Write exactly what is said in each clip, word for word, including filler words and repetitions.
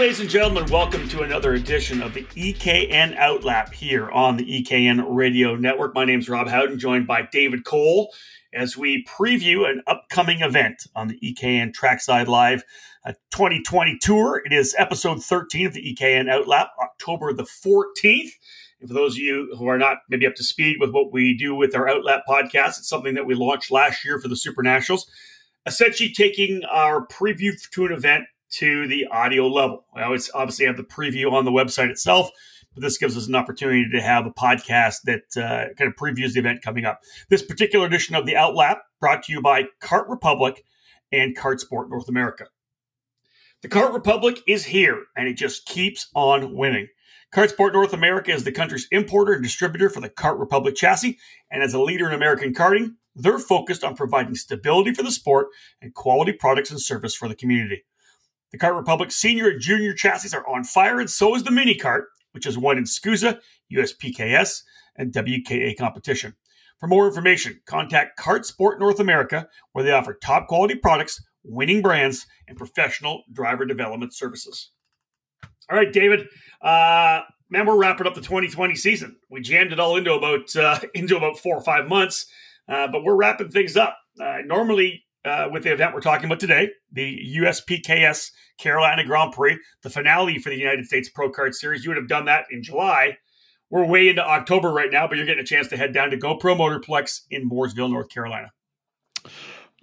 ladies and gentlemen, welcome to another edition of the E K N Outlap here on the E K N Radio Network. My name's Rob Howden, joined by David Cole, as we preview an upcoming event on the E K N Trackside Live twenty twenty Tour. It is episode thirteen of the E K N Outlap, October the fourteenth. And for those of you who are not maybe up to speed with what we do with our Outlap podcast, it's something that we launched last year for the Super Nationals, essentially taking our preview to an event to the audio level. I always obviously have the preview on the website itself, but this gives us an opportunity to have a podcast that uh, kind of previews the event coming up. This particular edition of the Outlap brought to you by Kart Republic and Kart Sport North America. The Kart Republic is here, and it just keeps on winning. Kart Sport North America is the country's importer and distributor for the Kart Republic chassis, and as a leader in American karting, they're focused on providing stability for the sport and quality products and service for the community. The Kart Republic senior and junior chassis are on fire, and so is the mini kart, which is won in SKUSA, U S P K S, and W K A competition. For more information, contact Kart Sport North America, where they offer top quality products, winning brands, and professional driver development services. All right, David, uh, man, we're wrapping up the twenty twenty season. We jammed it all into about uh, into about four or five months, uh, but we're wrapping things up. Uh, normally, Uh, with the event we're talking about today, the U S P K S Carolina Grand Prix, the finale for the United States Pro Kart Series. You would have done that in July. We're way into October right now, but you're getting a chance to head down to GoPro Motorplex in Mooresville, North Carolina.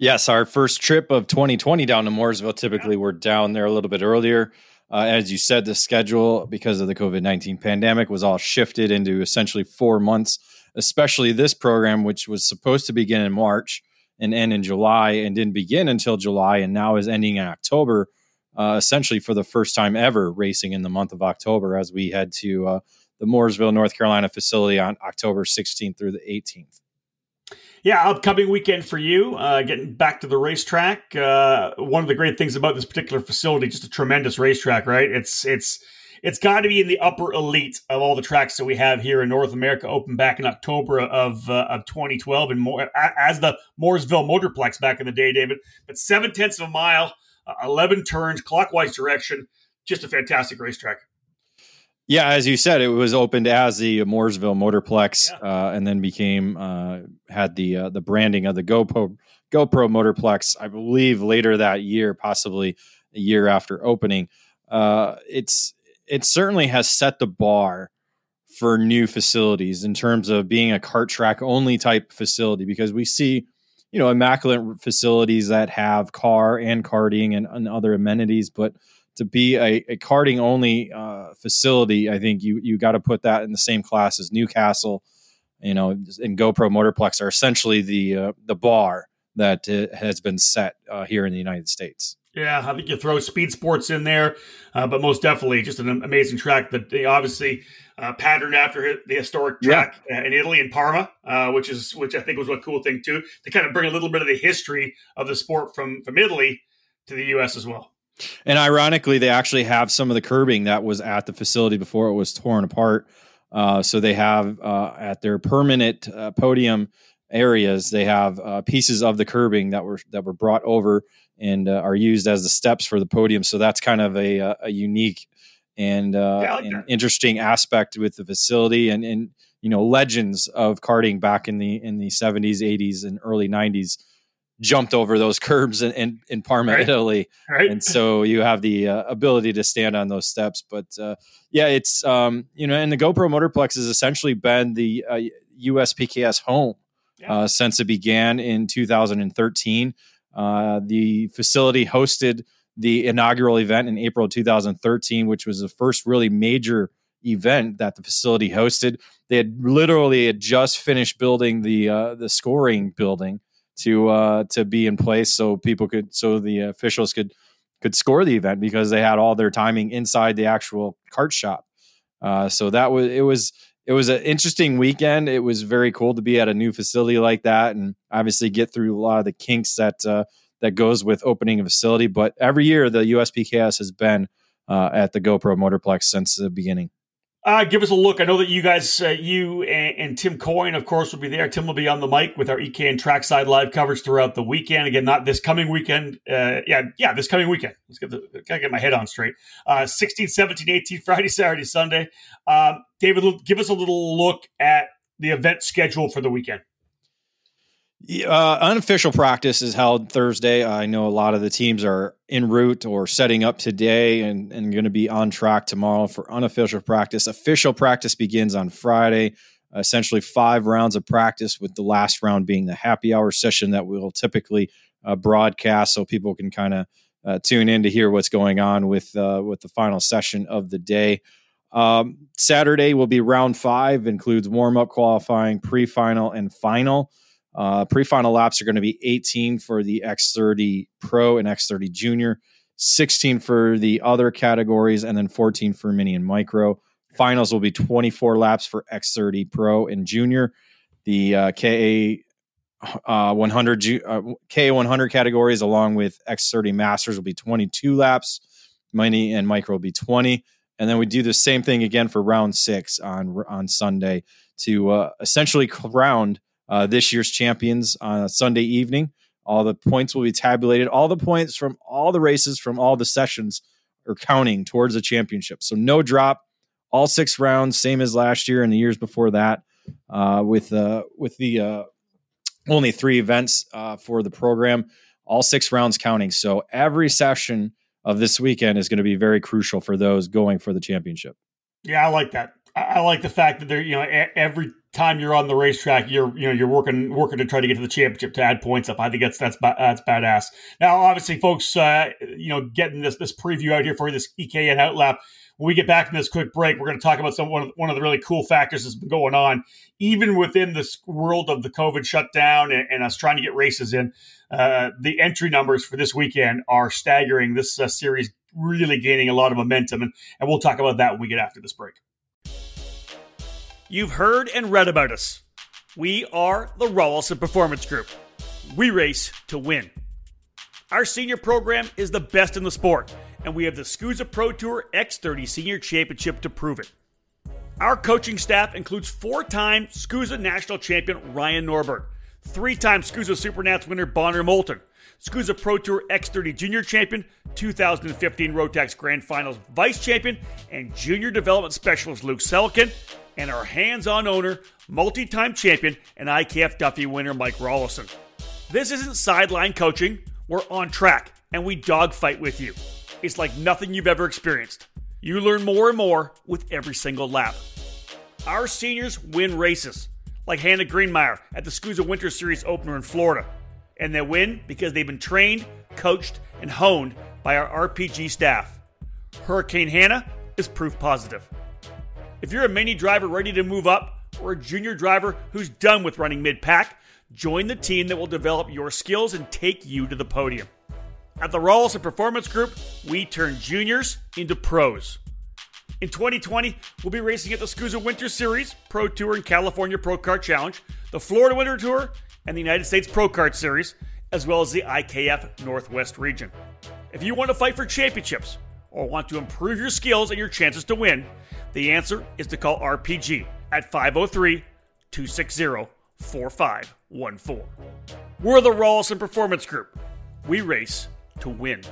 Yes, our first trip of twenty twenty down to Mooresville. Typically, yeah. We're down there a little bit earlier. Uh, as you said, the schedule, because of the COVID nineteen pandemic, was all shifted into essentially four months, especially this program, which was supposed to begin in March and end in July, and didn't begin until July, and now is ending in October, uh, essentially for the first time ever racing in the month of October, as we head to uh, the Mooresville, North Carolina facility on October sixteenth through the eighteenth. Yeah, upcoming weekend for you, uh, getting back to the racetrack. Uh, one of the great things about this particular facility, just a tremendous racetrack, right? It's it's it's got to be in the upper elite of all the tracks that we have here in North America. Opened back in October of uh, of twenty twelve, and more as the Mooresville Motorplex back in the day, David. But seven tenths of a mile, uh, eleven turns, clockwise direction, just a fantastic racetrack. Yeah, as you said, it was opened as the Mooresville Motorplex, yeah. uh, and then became uh, had the uh, the branding of the GoPro GoPro Motorplex, I believe, later that year, possibly a year after opening. Uh, it's It certainly has set the bar for new facilities in terms of being a kart track only type facility, because we see, you know, immaculate facilities that have car and karting and, and other amenities, but to be a, a karting only uh, facility, I think you, you got to put that in the same class as Newcastle, you know, and GoPro Motorplex are essentially the, uh, the bar that uh, has been set uh, here in the United States. Yeah, I think you throw Speed Sports in there, uh, but most definitely just an amazing track that they obviously uh, patterned after the historic track yeah. in Italy in Parma, uh, which is which I think was a cool thing too, to kind of bring a little bit of the history of the sport from, from Italy to the U S as well. And ironically, they actually have some of the curbing that was at the facility before it was torn apart. Uh, so they have uh, at their permanent uh, podium areas, they have uh, pieces of the curbing that were that were brought over and uh, are used as the steps for the podium. So that's kind of a, a unique and, uh, yeah, like and interesting aspect with the facility and, and, you know, legends of karting back in the, in the seventies, eighties and early nineties jumped over those curbs in, in, in Parma, right. Italy. Right. And so you have the uh, ability to stand on those steps, but uh, yeah, it's, um, you know, and the GoPro Motorplex has essentially been the uh, U S P K S home yeah. uh, since it began in two thousand thirteen. Uh, the facility hosted the inaugural event in April two thousand thirteen, which was the first really major event that the facility hosted. They had literally had just finished building the uh, the scoring building to uh, to be in place so people could so the officials could could score the event, because they had all their timing inside the actual kart shop. Uh, so that was it was it was an interesting weekend. It was very cool to be at a new facility like that, and obviously get through a lot of the kinks that uh, that goes with opening a facility. But every year, the U S P K S has been uh, at the GoPro Motorplex since the beginning. Uh, give us a look. I know that you guys, uh, you and, and Tim Coyne, of course, will be there. Tim will be on the mic with our E K N Trackside Live coverage throughout the weekend. Again, not this coming weekend. Uh, yeah, yeah, this coming weekend. Let's get the, gotta get my head on straight. Uh, sixteenth, seventeenth, eighteenth, Friday, Saturday, Sunday. Um, David, give us a little look at the event schedule for the weekend. Uh, unofficial practice is held Thursday. I know a lot of the teams are en route or setting up today and, and going to be on track tomorrow for unofficial practice. Official practice begins on Friday, essentially five rounds of practice, with the last round being the happy hour session that we'll typically uh, broadcast so people can kind of uh, tune in to hear what's going on with, uh, with the final session of the day. Um, Saturday will be round five, includes warm-up, qualifying, pre-final, and final. Uh, pre-final laps are going to be eighteen for the X thirty Pro and X thirty Junior, sixteen for the other categories, and then fourteen for Mini and Micro. Finals will be twenty-four laps for X thirty Pro and Junior. The uh, K A one hundred categories, along with X thirty Masters, will be twenty-two laps. Mini and Micro will be twenty. And then we do the same thing again for round six on, on Sunday to uh, essentially crown Uh, this year's champions on uh, Sunday evening. All the points will be tabulated. All the points from all the races, from all the sessions, are counting towards the championship. So no drop. All six rounds, same as last year and the years before that, uh, with uh, with the uh, only three events uh, for the program. All six rounds counting. So every session of this weekend is going to be very crucial for those going for the championship. Yeah, I like that. I like the fact that they're, you know, every time you're on the racetrack, you're, you know, you're working, working to try to get to the championship to add points up. I think that's, that's, that's badass. Now, obviously folks, uh, you know, getting this, this preview out here for this E K N Outlap. When we get back from this quick break, we're going to talk about some, one of, one of the really cool factors that's been going on, even within this world of the COVID shutdown and, and us trying to get races in. Uh, the entry numbers for this weekend are staggering. This uh, series really gaining a lot of momentum. And, and we'll talk about that when we get after this break. You've heard and read about us. We are the Rolison Performance Group. We race to win. Our senior program is the best in the sport, and we have the SKUSA Pro Tour X thirty Senior Championship to prove it. Our coaching staff includes four-time SKUSA National Champion Ryan Norberg, three-time SKUSA Supernats winner Bonner Moulton, SKUSA Pro Tour X thirty Junior Champion, two thousand fifteen Rotax Grand Finals Vice Champion, and Junior Development Specialist Luke Selkin, and our hands-on owner, multi-time champion, and I K F Duffy winner, Mike Rolison. This isn't sideline coaching. We're on track, and we dogfight with you. It's like nothing you've ever experienced. You learn more and more with every single lap. Our seniors win races, like Hannah Greenmyer at the SKUSA Winter Series opener in Florida. And they win because they've been trained, coached, and honed by our R P G staff. Hurricane Hannah is proof positive. If you're a mini driver ready to move up, or a junior driver who's done with running mid-pack, join the team that will develop your skills and take you to the podium. At the Rolison Performance Group, we turn juniors into pros. In twenty twenty, we'll be racing at the SKUSA Winter Series, Pro Tour and California Pro Kart Challenge, the Florida Winter Tour, and the United States Pro Kart Series, as well as the I K F Northwest region. If you want to fight for championships, or want to improve your skills and your chances to win, the answer is to call R P G at five oh three, two six zero, four five one four. We're the Rolison Performance Group. We race to win.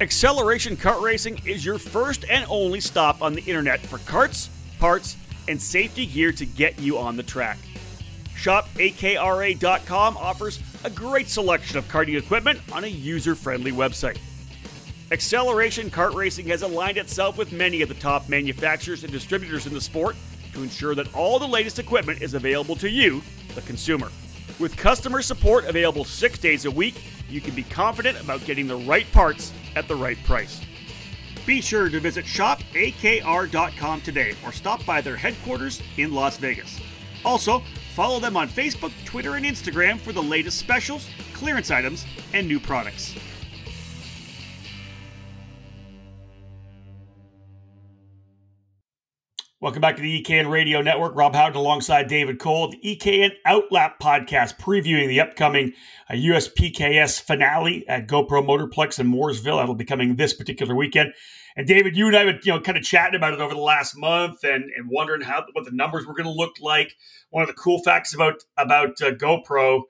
Acceleration Kart Racing is your first and only stop on the internet for karts, parts, and safety gear to get you on the track. Shop A K R A dot com offers a great selection of karting equipment on a user-friendly website. Acceleration Kart Racing has aligned itself with many of the top manufacturers and distributors in the sport to ensure that all the latest equipment is available to you, the consumer. With customer support available six days a week, you can be confident about getting the right parts at the right price. Be sure to visit shop A K R dot com today or stop by their headquarters in Las Vegas. Also, follow them on Facebook, Twitter, and Instagram for the latest specials, clearance items, and new products. Welcome back to the E K N Radio Network. Rob Howden alongside David Cole. The E K N Outlap podcast previewing the upcoming uh, U S P K S finale at GoPro Motorplex in Mooresville. That'll be coming this particular weekend. And David, you and I have been, you know, kind of chatting about it over the last month and, and wondering how what the numbers were going to look like. One of the cool facts about, about uh, GoPro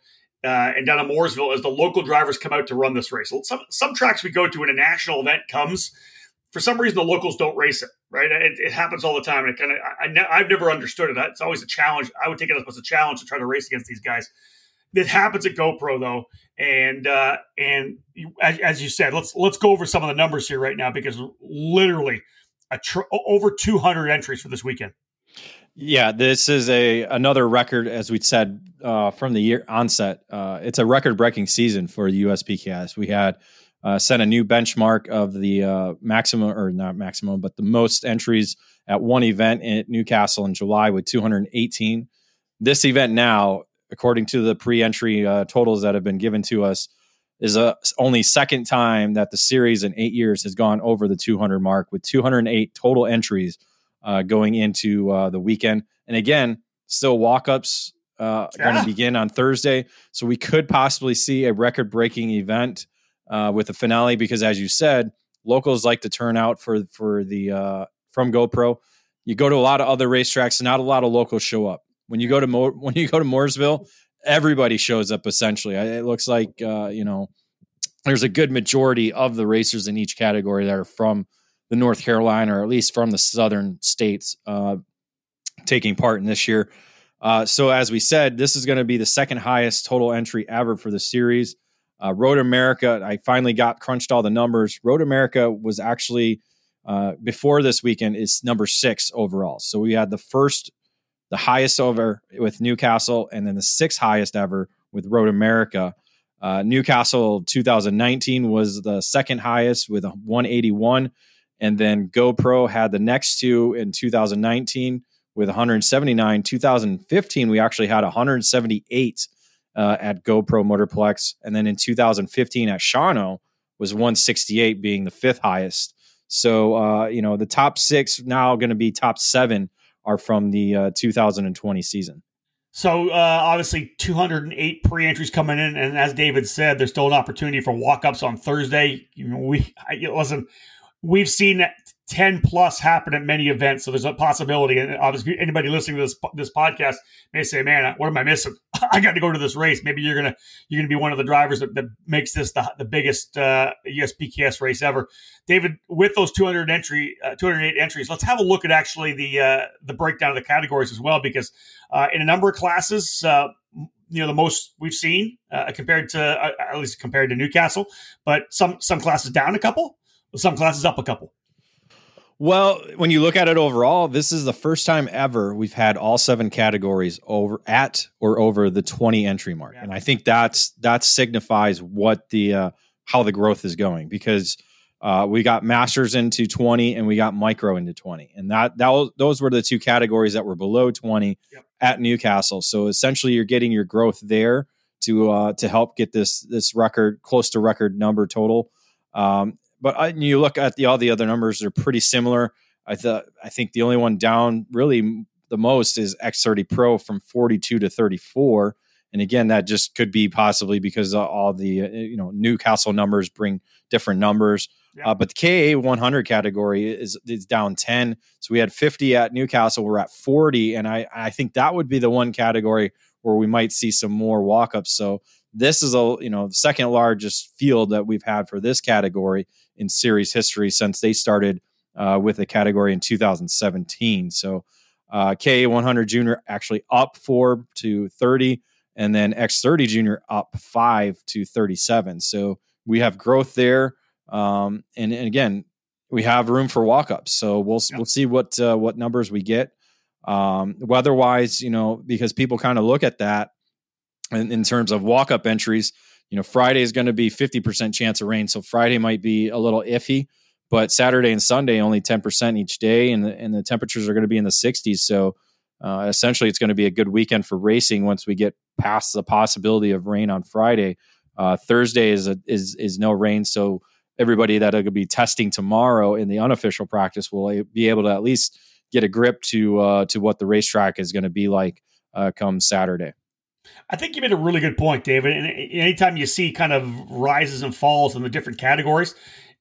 uh, and down in Mooresville is the local drivers come out to run this race. Some, some tracks we go to when a national event comes, for some reason, the locals don't race it, right? It, it happens all the time. And it kind of, I, I ne- I've never understood it. It's always a challenge. I would take it up as a challenge to try to race against these guys. It happens at GoPro though. And, uh, and you, as, as you said, let's, let's go over some of the numbers here right now, because literally a tr- over two hundred entries for this weekend. Yeah, this is a, another record, as we said, uh, from the year onset. Uh, it's a record breaking season for the U S P K S. We had, Uh, set a new benchmark of the uh, maximum, or not maximum, but the most entries at one event at Newcastle in July with two hundred eighteen. This event now, according to the pre-entry uh, totals that have been given to us, is a only second time that the series in eight years has gone over the two hundred mark, with two hundred eight total entries uh, going into uh, the weekend. And again, still walk-ups uh, yeah. going to begin on Thursday, so we could possibly see a record-breaking event Uh, with the finale, because as you said, locals like to turn out for for the uh, from GoPro. You go to a lot of other racetracks, not a lot of locals show up. When you go to Mo- when you go to Mooresville, everybody shows up essentially. It looks like uh, you know there's a good majority of the racers in each category that are from the North Carolina, or at least from the southern states, uh, taking part in this year. Uh, so as we said, this is going to be the second highest total entry ever for the series. Uh, Road America, I finally got crunched all the numbers. Road America was actually, uh, before this weekend, is number six overall. So we had the first, the highest over with Newcastle, and then the sixth highest ever with Road America. Uh, Newcastle two thousand nineteen was the second highest with one eighty-one. And then GoPro had the next two in two thousand nineteen with one hundred seventy-nine. two thousand fifteen, we actually had one hundred seventy-eight. Uh, at GoPro Motorplex. And then in two thousand fifteen at Shawano was one sixty-eight, being the fifth highest. So, uh, you know, the top six now going to be top seven are from the uh, two thousand twenty season. So uh, obviously two hundred eight pre-entries coming in. And as David said, there's still an opportunity for walk-ups on Thursday. You know, we I, listen, we've seen ten plus happen at many events. So there's a possibility. And obviously anybody listening to this, this podcast may say, man, what am I missing? I got to go to this race. Maybe you're going to, you're going to be one of the drivers that, that makes this the, the biggest uh, U S P K S race ever. David, with those two hundred entry, uh, two hundred eight entries, let's have a look at actually the, uh, the breakdown of the categories as well, because uh, in a number of classes, uh, you know, the most we've seen uh, compared to, uh, at least compared to Newcastle, but some, some classes down a couple, some classes up a couple. Well, when you look at it overall, this is the first time ever we've had all seven categories over at or over the twenty entry mark. Yeah. And I think that's that signifies what the uh, how the growth is going, because uh, we got masters into twenty and we got micro into twenty. And that, that was, those were the two categories that were below twenty yep. at Newcastle. So essentially you're getting your growth there to uh, to help get this this record close to record number total. Um But you look at the all the other numbers; they're pretty similar. I th- I think the only one down really the most is X thirty Pro from forty-two to thirty-four, and again, that just could be possibly because uh, all the uh, you know Newcastle numbers bring different numbers. Yeah. Uh, but the K A one hundred category is is down ten, so we had fifty at Newcastle. We're at forty, and I I think that would be the one category where we might see some more walk-ups. So this is a you know the second largest field that we've had for this category in series history since they started uh, with the category in two thousand seventeen. So uh, K A one hundred Junior actually up four to thirty, and then X thirty Junior up five to thirty-seven. So we have growth there, um, and, and again we have room for walk-ups. So we'll yeah. we'll see what uh, what numbers we get. Um, weather-wise, you know, because people kind of look at that in, in terms of walk-up entries. You know, Friday is going to be fifty percent chance of rain, so Friday might be a little iffy, but Saturday and Sunday only ten percent each day, and the, and the temperatures are going to be in the sixties. So uh, essentially, it's going to be a good weekend for racing once we get past the possibility of rain on Friday. Uh, Thursday is a, is is no rain, so everybody that will be testing tomorrow in the unofficial practice will be able to at least get a grip to uh, to what the racetrack is going to be like uh, come Saturday. I think you made a really good point, David. And anytime you see kind of rises and falls in the different categories,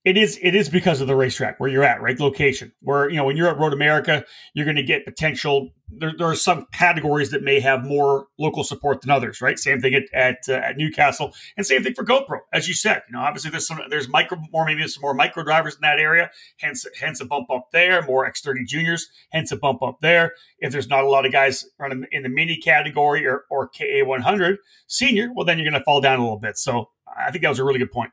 it is it is because of the racetrack where you're at, right? Location where, you know, when you're at Road America, you're going to get potential. There, there are some categories that may have more local support than others, right? Same thing at at, uh, at Newcastle, and same thing for GoPro, as you said. You know, obviously there's some there's micro more maybe some more micro drivers in that area, hence hence a bump up there. More X thirty juniors, hence a bump up there. If there's not a lot of guys running in the mini category or or K A one hundred senior, well then you're going to fall down a little bit. So I think that was a really good point.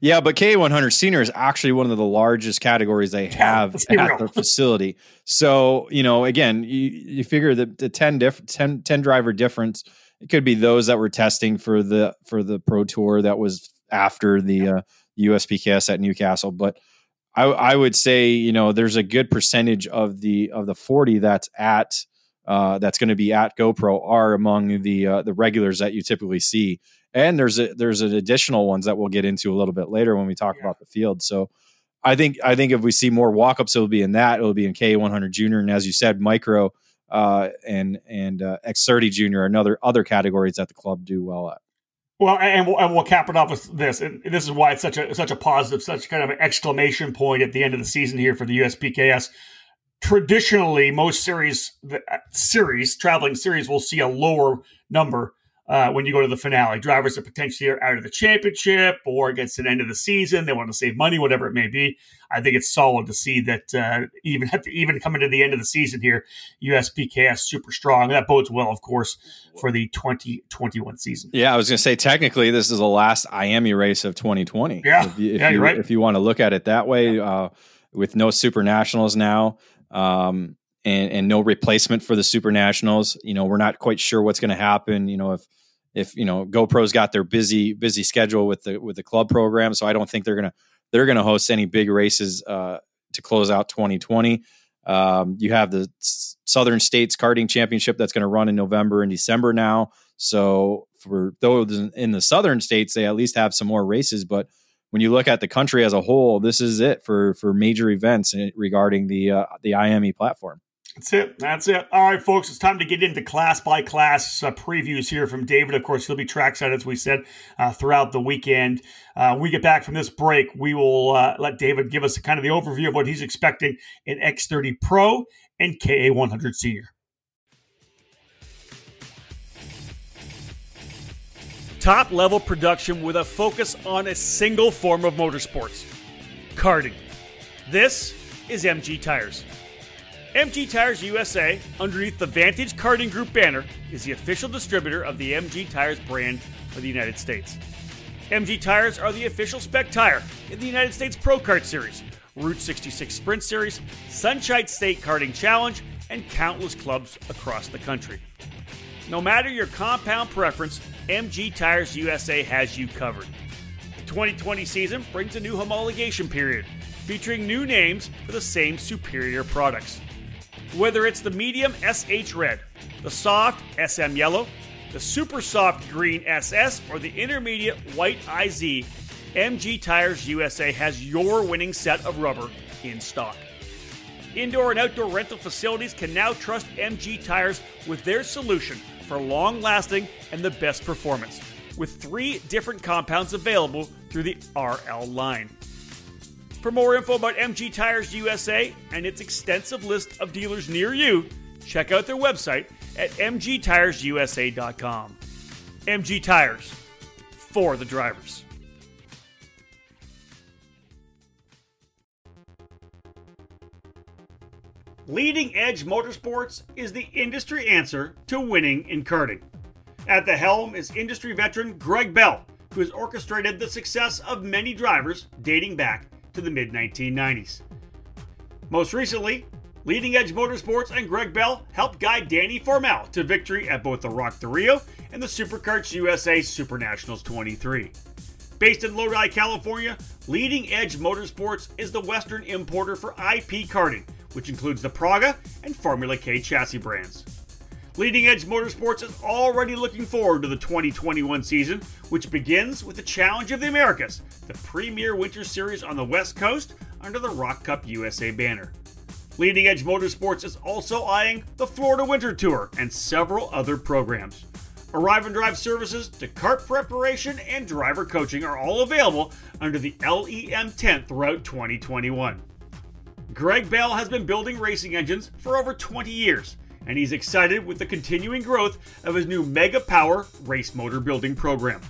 Yeah, but K A one hundred Senior is actually one of the largest categories they have yeah, at their facility. So, you know, again, you, you figure that the ten, diff, ten, ten driver difference, it could be those that were testing for the for the Pro Tour that was after the yeah. uh, U S P K S at Newcastle. But I, I would say, you know, there's a good percentage of the of the forty that's at uh, that's going to be at GoPro are among the uh, the regulars that you typically see. And there's a, there's an additional ones that we'll get into a little bit later when we talk yeah. about the field. So I think I think if we see more walk-ups, it'll be in that. It'll be in K A one hundred Junior. And as you said, micro uh, and and uh, X thirty Junior, another other categories that the club do well at. Well, and we'll, and we'll cap it off with this. And this is why it's such a such a positive, such kind of an exclamation point at the end of the season here for the U S P K S. Traditionally, most series, series traveling series will see a lower number Uh, when you go to the finale. Drivers are potentially out of the championship or gets to the end of the season. They want to save money, whatever it may be. I think it's solid to see that uh, even at the, even coming to the end of the season here, U S P K S super strong. That bodes well, of course, for the twenty twenty-one season. Yeah, I was going to say, technically, this is the last I A M E race of twenty twenty. Yeah, if you, if yeah, you, you're right. If you want to look at it that way, yeah. uh, with no Super Nationals now, um, and, and no replacement for the Super Nationals, you know, we're not quite sure what's going to happen, you know, if, If you know, GoPro's got their busy, busy schedule with the with the club program, so I don't think they're gonna they're gonna host any big races uh, to close out twenty twenty. Um, you have the S- Southern States Karting Championship that's going to run in November and December now. So for those in the Southern States, they at least have some more races. But when you look at the country as a whole, this is it for for major events regarding the uh, the I A M E platform. That's it. That's it. All right, folks, it's time to get into class-by-class uh, previews here from David. Of course, he'll be trackside, as we said, uh, throughout the weekend. Uh, we get back from this break, we will uh, let David give us kind of the overview of what he's expecting in X thirty Pro and K A one hundred Senior. Top-level production with a focus on a single form of motorsports, karting. This is M G Tires. M G Tires U S A, underneath the Vantage Karting Group banner, is the official distributor of the M G Tires brand for the United States. M G Tires are the official spec tire in the United States Pro Kart Series, Route sixty-six Sprint Series, Sunshine State Karting Challenge, and countless clubs across the country. No matter your compound preference, M G Tires U S A has you covered. The twenty twenty season brings a new homologation period, featuring new names for the same superior products. Whether it's the medium S H Red, the soft S M Yellow, the super soft green S S, or the intermediate white I Z, M G Tires U S A has your winning set of rubber in stock. Indoor and outdoor rental facilities can now trust M G Tires with their solution for long-lasting and the best performance, with three different compounds available through the R L line. For more info about M G Tires U S A and its extensive list of dealers near you, check out their website at m g tires u s a dot com. M G Tires, for the drivers. Leading Edge Motorsports is the industry answer to winning in karting. At the helm is industry veteran Greg Bell, who has orchestrated the success of many drivers dating back to the mid nineteen nineties. Most recently, Leading Edge Motorsports and Greg Bell helped guide Danny Formel to victory at both the Rock the Rio and the Superkarts U S A Super Nationals twenty-three. Based in Lodi, California, Leading Edge Motorsports is the Western importer for I P karting, which includes the Praga and Formula K chassis brands. Leading Edge Motorsports is already looking forward to the twenty twenty-one season, which begins with the Challenge of the Americas, the premier winter series on the West Coast under the Rock Cup U S A banner. Leading Edge Motorsports is also eyeing the Florida Winter Tour and several other programs. Arrive and drive services to kart preparation and driver coaching are all available under the L E M ten throughout twenty twenty-one. Greg Bell has been building racing engines for over twenty years, and he's excited with the continuing growth of his new Mega Power race motor building program.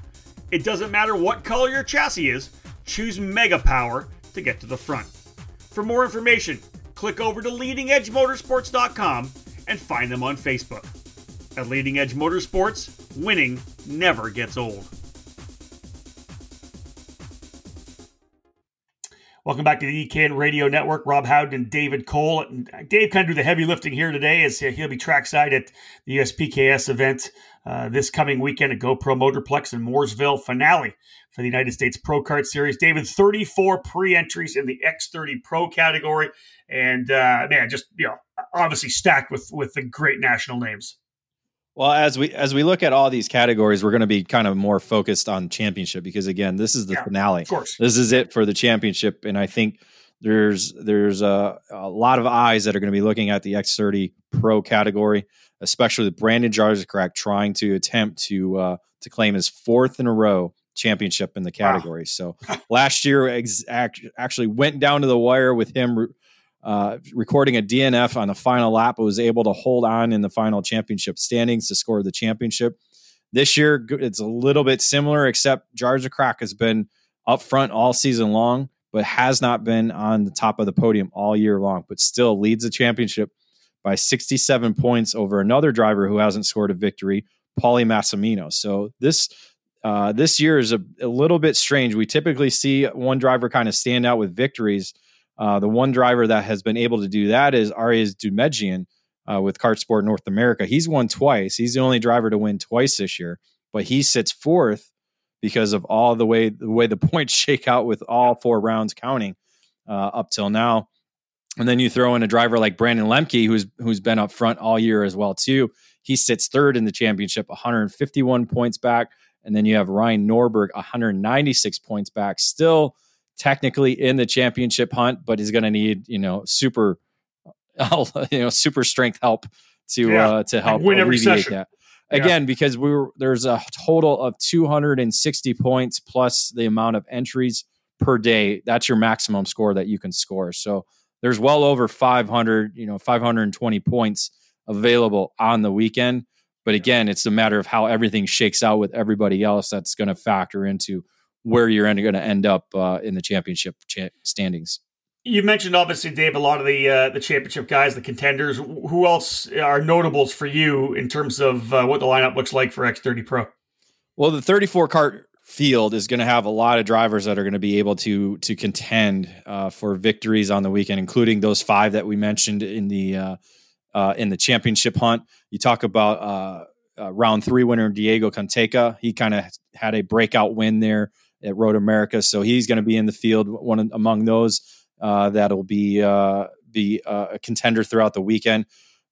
It doesn't matter what color your chassis is, choose Mega Power to get to the front. For more information, click over to leading edge motorsports dot com and find them on Facebook. At Leading Edge Motorsports, winning never gets old. Welcome back to the E K N Radio Network. Rob Howden and David Cole. Dave kind of do the heavy lifting here today as he'll be trackside at the U S P K S event uh, this coming weekend at GoPro Motorplex in Mooresville, finale for the United States Pro Kart Series. David, thirty-four pre-entries in the X thirty Pro category. And, uh, man, just, you know, obviously stacked with with the great national names. Well, as we as we look at all these categories, we're going to be kind of more focused on championship because, again, this is the yeah, finale. Of course. This is it for the championship. And I think there's there's a, a lot of eyes that are going to be looking at the X thirty Pro category, especially with Brandon Jarsocrak trying to attempt to uh, to claim his fourth in a row championship in the category. Wow. So last year ex- actually went down to the wire with him re- Uh, recording a D N F on the final lap, but was able to hold on in the final championship standings to score the championship. This year, it's a little bit similar, except Jarsocrak has been up front all season long, but has not been on the top of the podium all year long, but still leads the championship by sixty-seven points over another driver who hasn't scored a victory, Paulie Massimino. So this uh, this year is a, a little bit strange. We typically see one driver kind of stand out with victories. Uh, the one driver that has been able to do that is Arias Dumejian uh, with Kart Sport North America. He's won twice. He's the only driver to win twice this year, but he sits fourth because of all the way the way the points shake out with all four rounds counting uh, up till now. And then you throw in a driver like Brandon Lemke, who's who's been up front all year as well too. He sits third in the championship, one hundred fifty-one points back. And then you have Ryan Norberg, one hundred ninety-six points back, still technically in the championship hunt, but he's going to need, you know, super, you know, super strength help to, yeah. uh, to help win every session. That. Again, yeah. because we were, there's a total of two hundred sixty points plus the amount of entries per day. That's your maximum score that you can score. So there's well over five hundred, you know, five hundred twenty points available on the weekend. But again, it's a matter of how everything shakes out with everybody else. That's going to factor into where you're going to end up uh, in the championship cha- standings. You mentioned, obviously, Dave, a lot of the uh, the championship guys, the contenders. Who else are notables for you in terms of uh, what the lineup looks like for X thirty Pro? Well, the thirty-four-cart field is going to have a lot of drivers that are going to be able to to contend uh, for victories on the weekend, including those five that we mentioned in the uh, uh, in the championship hunt. You talk about uh, uh, round three winner Diego Canteca. He kind of had a breakout win there at Road America. So he's going to be in the field, one among those uh, that'll be uh, be uh, a contender throughout the weekend.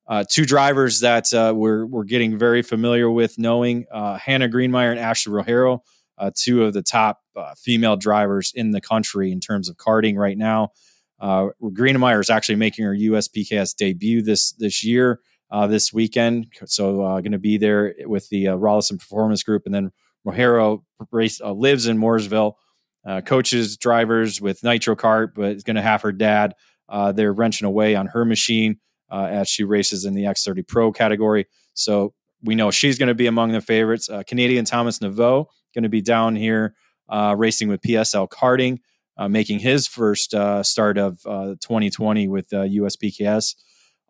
Uh, two drivers that uh, we're we're getting very familiar with, knowing uh, Hannah Greenmyer and Ashley Rojero, uh, two of the top uh, female drivers in the country in terms of karting right now. Uh, Greenmyer is actually making her U S P K S debut this this year, uh, this weekend. So uh, going to be there with the uh, Rolison Performance Group, and then Rojero race, uh, lives in Mooresville, uh, coaches drivers with Nitro Kart, but is going to have her dad. Uh, they're wrenching away on her machine uh, as she races in the X thirty Pro category. So we know she's going to be among the favorites. Uh, Canadian Thomas Naveau going to be down here uh, racing with P S L Karting, uh, making his first uh, start of uh, twenty twenty with uh, U S P K S.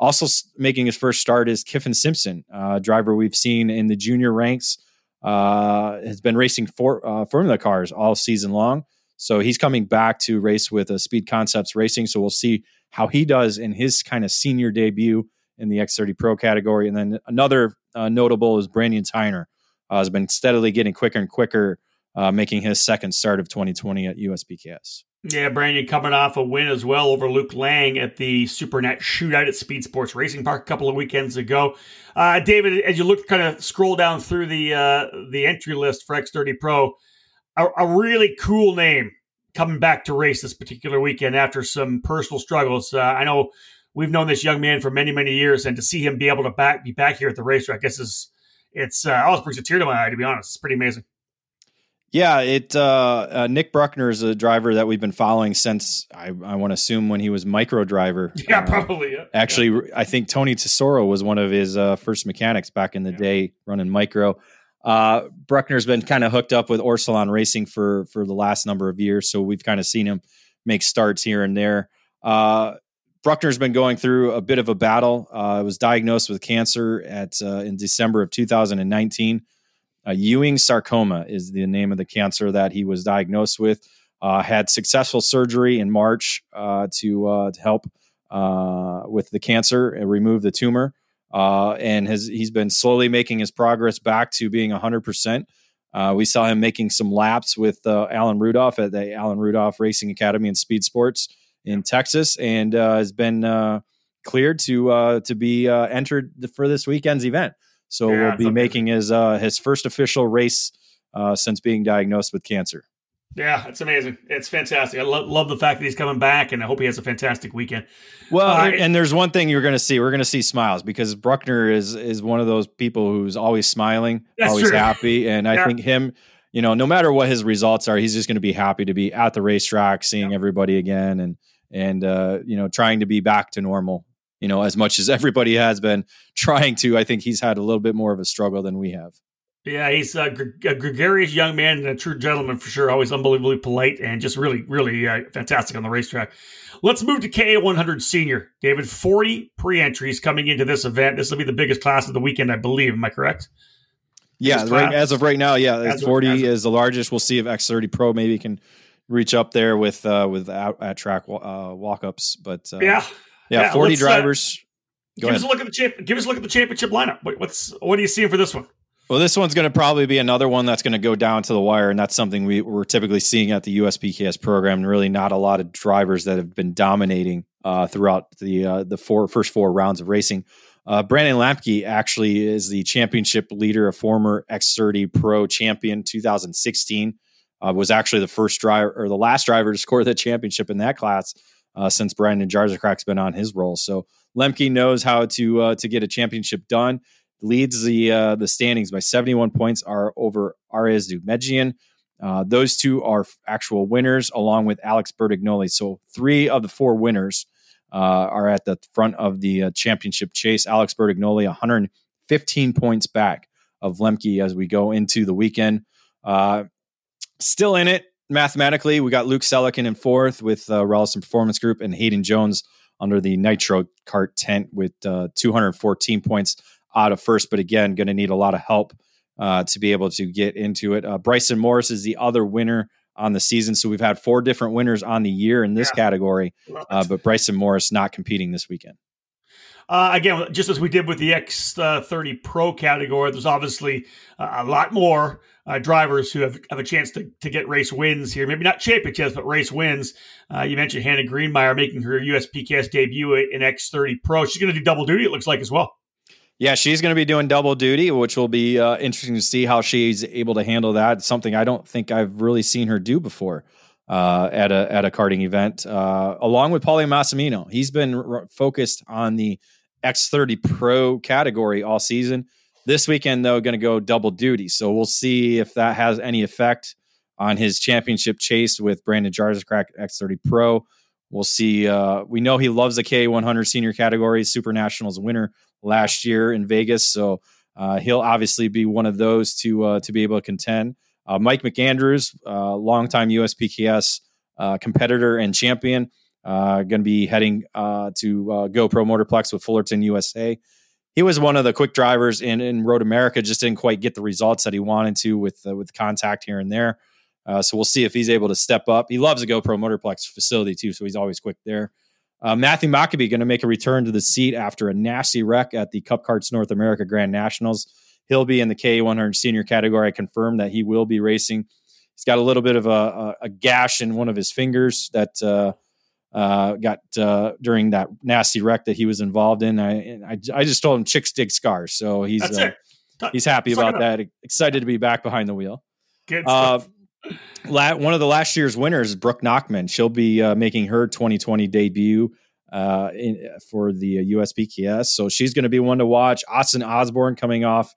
Also making his first start is Kiffin Simpson, uh, a driver we've seen in the junior ranks. Uh, has been racing for uh, Formula cars all season long. So he's coming back to race with uh, Speed Concepts Racing. So we'll see how he does in his kind of senior debut in the X thirty Pro category. And then another uh, notable is Brandon Tyner, uh, has been steadily getting quicker and quicker, uh, making his second start of twenty twenty at U S P K S. Yeah, Brandon coming off a win as well over Luke Lang at the Supernet Shootout at Speed Sports Racing Park a couple of weekends ago. Uh, David, as you look, kind of scroll down through the uh, the entry list for X thirty Pro, a, a really cool name coming back to race this particular weekend after some personal struggles. Uh, I know we've known this young man for many, many years, and to see him be able to back be back here at the racetrack, I guess is it's uh, always brings a tear to my eye, to be honest. It's pretty amazing. Yeah, it uh, uh, Nick Bruckner is a driver that we've been following since, I, I want to assume, when he was micro driver. Yeah, uh, probably. Yeah. Actually, yeah. I think Tony Tesoro was one of his uh, first mechanics back in the yeah. day running micro. Uh, Bruckner's been kind of hooked up with Orsalon Racing for, for the last number of years, so we've kind of seen him make starts here and there. Uh, Bruckner's been going through a bit of a battle. Uh, was diagnosed with cancer at uh, in December of two thousand nineteen. Uh, Ewing sarcoma is the name of the cancer that he was diagnosed with. Uh, had successful surgery in March uh, to, uh, to help uh, with the cancer and remove the tumor. Uh, and has he's been slowly making his progress back to being one hundred percent. Uh, we saw him making some laps with uh, Alan Rudolph at the Alan Rudolph Racing Academy and Speed Sports in Texas, and uh, has been uh, cleared to uh, to be uh, entered for this weekend's event. So yeah, we'll be making his uh, his first official race uh, since being diagnosed with cancer. Yeah, it's amazing. It's fantastic. I lo- love the fact that he's coming back, and I hope he has a fantastic weekend. Well, uh, and there's one thing you're going to see. We're going to see smiles, because Bruckner is is one of those people who's always smiling, always true. happy. And I yeah. think him, you know, no matter what his results are, he's just going to be happy to be at the racetrack, seeing yeah. everybody again, and, and uh, you know, trying to be back to normal. You know, as much as everybody has been trying to, I think he's had a little bit more of a struggle than we have. Yeah, he's a, gre- a gregarious young man and a true gentleman for sure. Always unbelievably polite and just really, really uh, fantastic on the racetrack. Let's move to K A one hundred Senior. David, forty pre-entries coming into this event. This will be the biggest class of the weekend, I believe. Am I correct? Yeah, right, as of right now, yeah. As forty of, is the largest. We'll see if X thirty Pro maybe can reach up there with uh, with out, at-track uh, walk-ups. But uh, yeah. Yeah, yeah, forty drivers. Uh, give ahead. us a look at the champ- give us a look at the championship lineup. Wait, what's what are you seeing for this one? Well, this one's going to probably be another one that's going to go down to the wire, and that's something we we're typically seeing at the U S P K S program. And really, not a lot of drivers that have been dominating uh, throughout the uh, the four first four rounds of racing. Uh, Brandon Lemke actually is the championship leader, a former X thirty Pro champion, two thousand sixteen. Uh, was actually the first driver or the last driver to score the championship in that class. Uh, since Brandon Jarsocrak's been on his roll. So Lemke knows how to uh, to get a championship done. Leads the uh, the standings by seventy-one points are over Arias Dumejian. Uh, those two are f- actual winners, along with Alex Bertignoli. So three of the four winners uh, are at the front of the uh, championship chase. Alex Bertignoli, one hundred fifteen points back of Lemke as we go into the weekend. Uh, still in it. Mathematically, we got Luke Selikin in fourth with uh, Rolison Performance Group, and Hayden Jones under the Nitro Kart tent with uh, two hundred fourteen points out of first. But again, going to need a lot of help uh, to be able to get into it. Uh, Bryson Morris is the other winner on the season. So we've had four different winners on the year in this yeah. category, uh, but Bryson Morris not competing this weekend. Uh, again, just as we did with the X thirty uh, Pro category, there's obviously uh, a lot more uh, drivers who have, have a chance to, to get race wins here. Maybe not championships, but race wins. Uh, you mentioned Hannah Greenmyer making her U S P K S debut in X thirty Pro. She's going to do double duty, it looks like, as well. Yeah, she's going to be doing double duty, which will be uh, interesting to see how she's able to handle that. It's something I don't think I've really seen her do before. Uh, at a at a karting event, uh, along with Paulie Massimino. He's been r- focused on the X thirty Pro category all season. This weekend, though, going to go double duty. So we'll see if that has any effect on his championship chase with Brandon Jarsocrak X thirty Pro. We'll see. Uh, we know he loves the K one hundred Senior category, Super Nationals winner last year in Vegas. So uh, he'll obviously be one of those to uh, to be able to contend. Uh, Mike McAndrews, uh, longtime U S P K S uh, competitor and champion, uh, going to be heading uh, to uh, GoPro Motorplex with Fullerton, U S A. He was one of the quick drivers in, in Road America, just didn't quite get the results that he wanted to with uh, with contact here and there. Uh, so we'll see if he's able to step up. He loves the GoPro Motorplex facility too, so he's always quick there. Uh, Matthew Maccabee going to make a return to the seat after a nasty wreck at the Cup Karts North America Grand Nationals. He'll be in the K one hundred Senior category. I confirmed that he will be racing. He's got a little bit of a, a, a gash in one of his fingers that uh, uh, got uh, during that nasty wreck that he was involved in. I I, I just told him chicks dig scars, so he's uh, he's happy Suck about that. Excited to be back behind the wheel. Good uh, la- one of the last year's winners, Brooke Nachman. She'll be uh, making her twenty twenty debut uh, in, for the U S P K S. So she's going to be one to watch. Austin Osborne coming off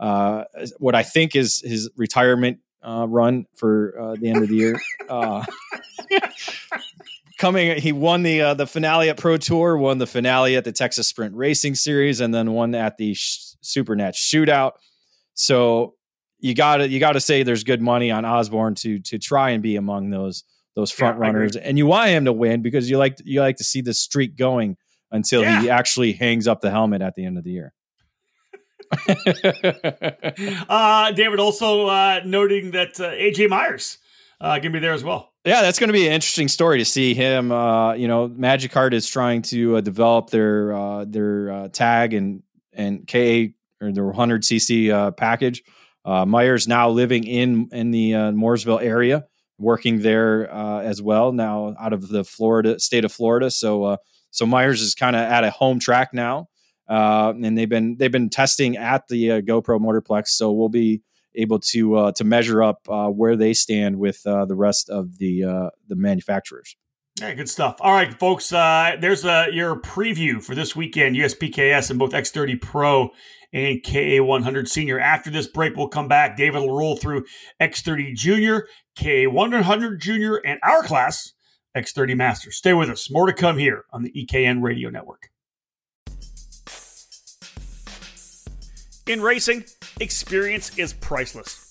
uh, what I think is his retirement uh, run for uh, the end of the year. Uh, coming, he won the uh, the finale at Pro Tour, won the finale at the Texas Sprint Racing Series, and then won at the Sh- Supernat Shootout. So you gotta you gotta say there's good money on Osborne to to try and be among those those front yeah, runners, and you want him to win because you like you like to see the streak going until yeah. he actually hangs up the helmet at the end of the year. uh, David also uh, noting that uh, A J Myers uh, gonna be there as well. Yeah, that's gonna be an interesting story to see him. Uh, you know, Magic Kart is trying to uh, develop their uh, their uh, tag and and K A or their one hundred c c uh, package. Uh, Myers now living in in the uh, Mooresville area, working there uh, as well now out of the Florida state of Florida. So uh, so Myers is kind of at a home track now, uh, and they've been they've been testing at the uh, GoPro Motorplex. So we'll be able to uh, to measure up uh, where they stand with uh, the rest of the uh, the manufacturers. Yeah, good stuff. All right, folks, uh, there's uh, your preview for this weekend, U S P K S and both X thirty Pro and K A one hundred Senior. After this break, we'll come back. David will roll through X thirty Junior, K A one hundred Junior, and our class, X thirty Masters. Stay with us. More to come here on the E K N Radio Network. In racing, experience is priceless.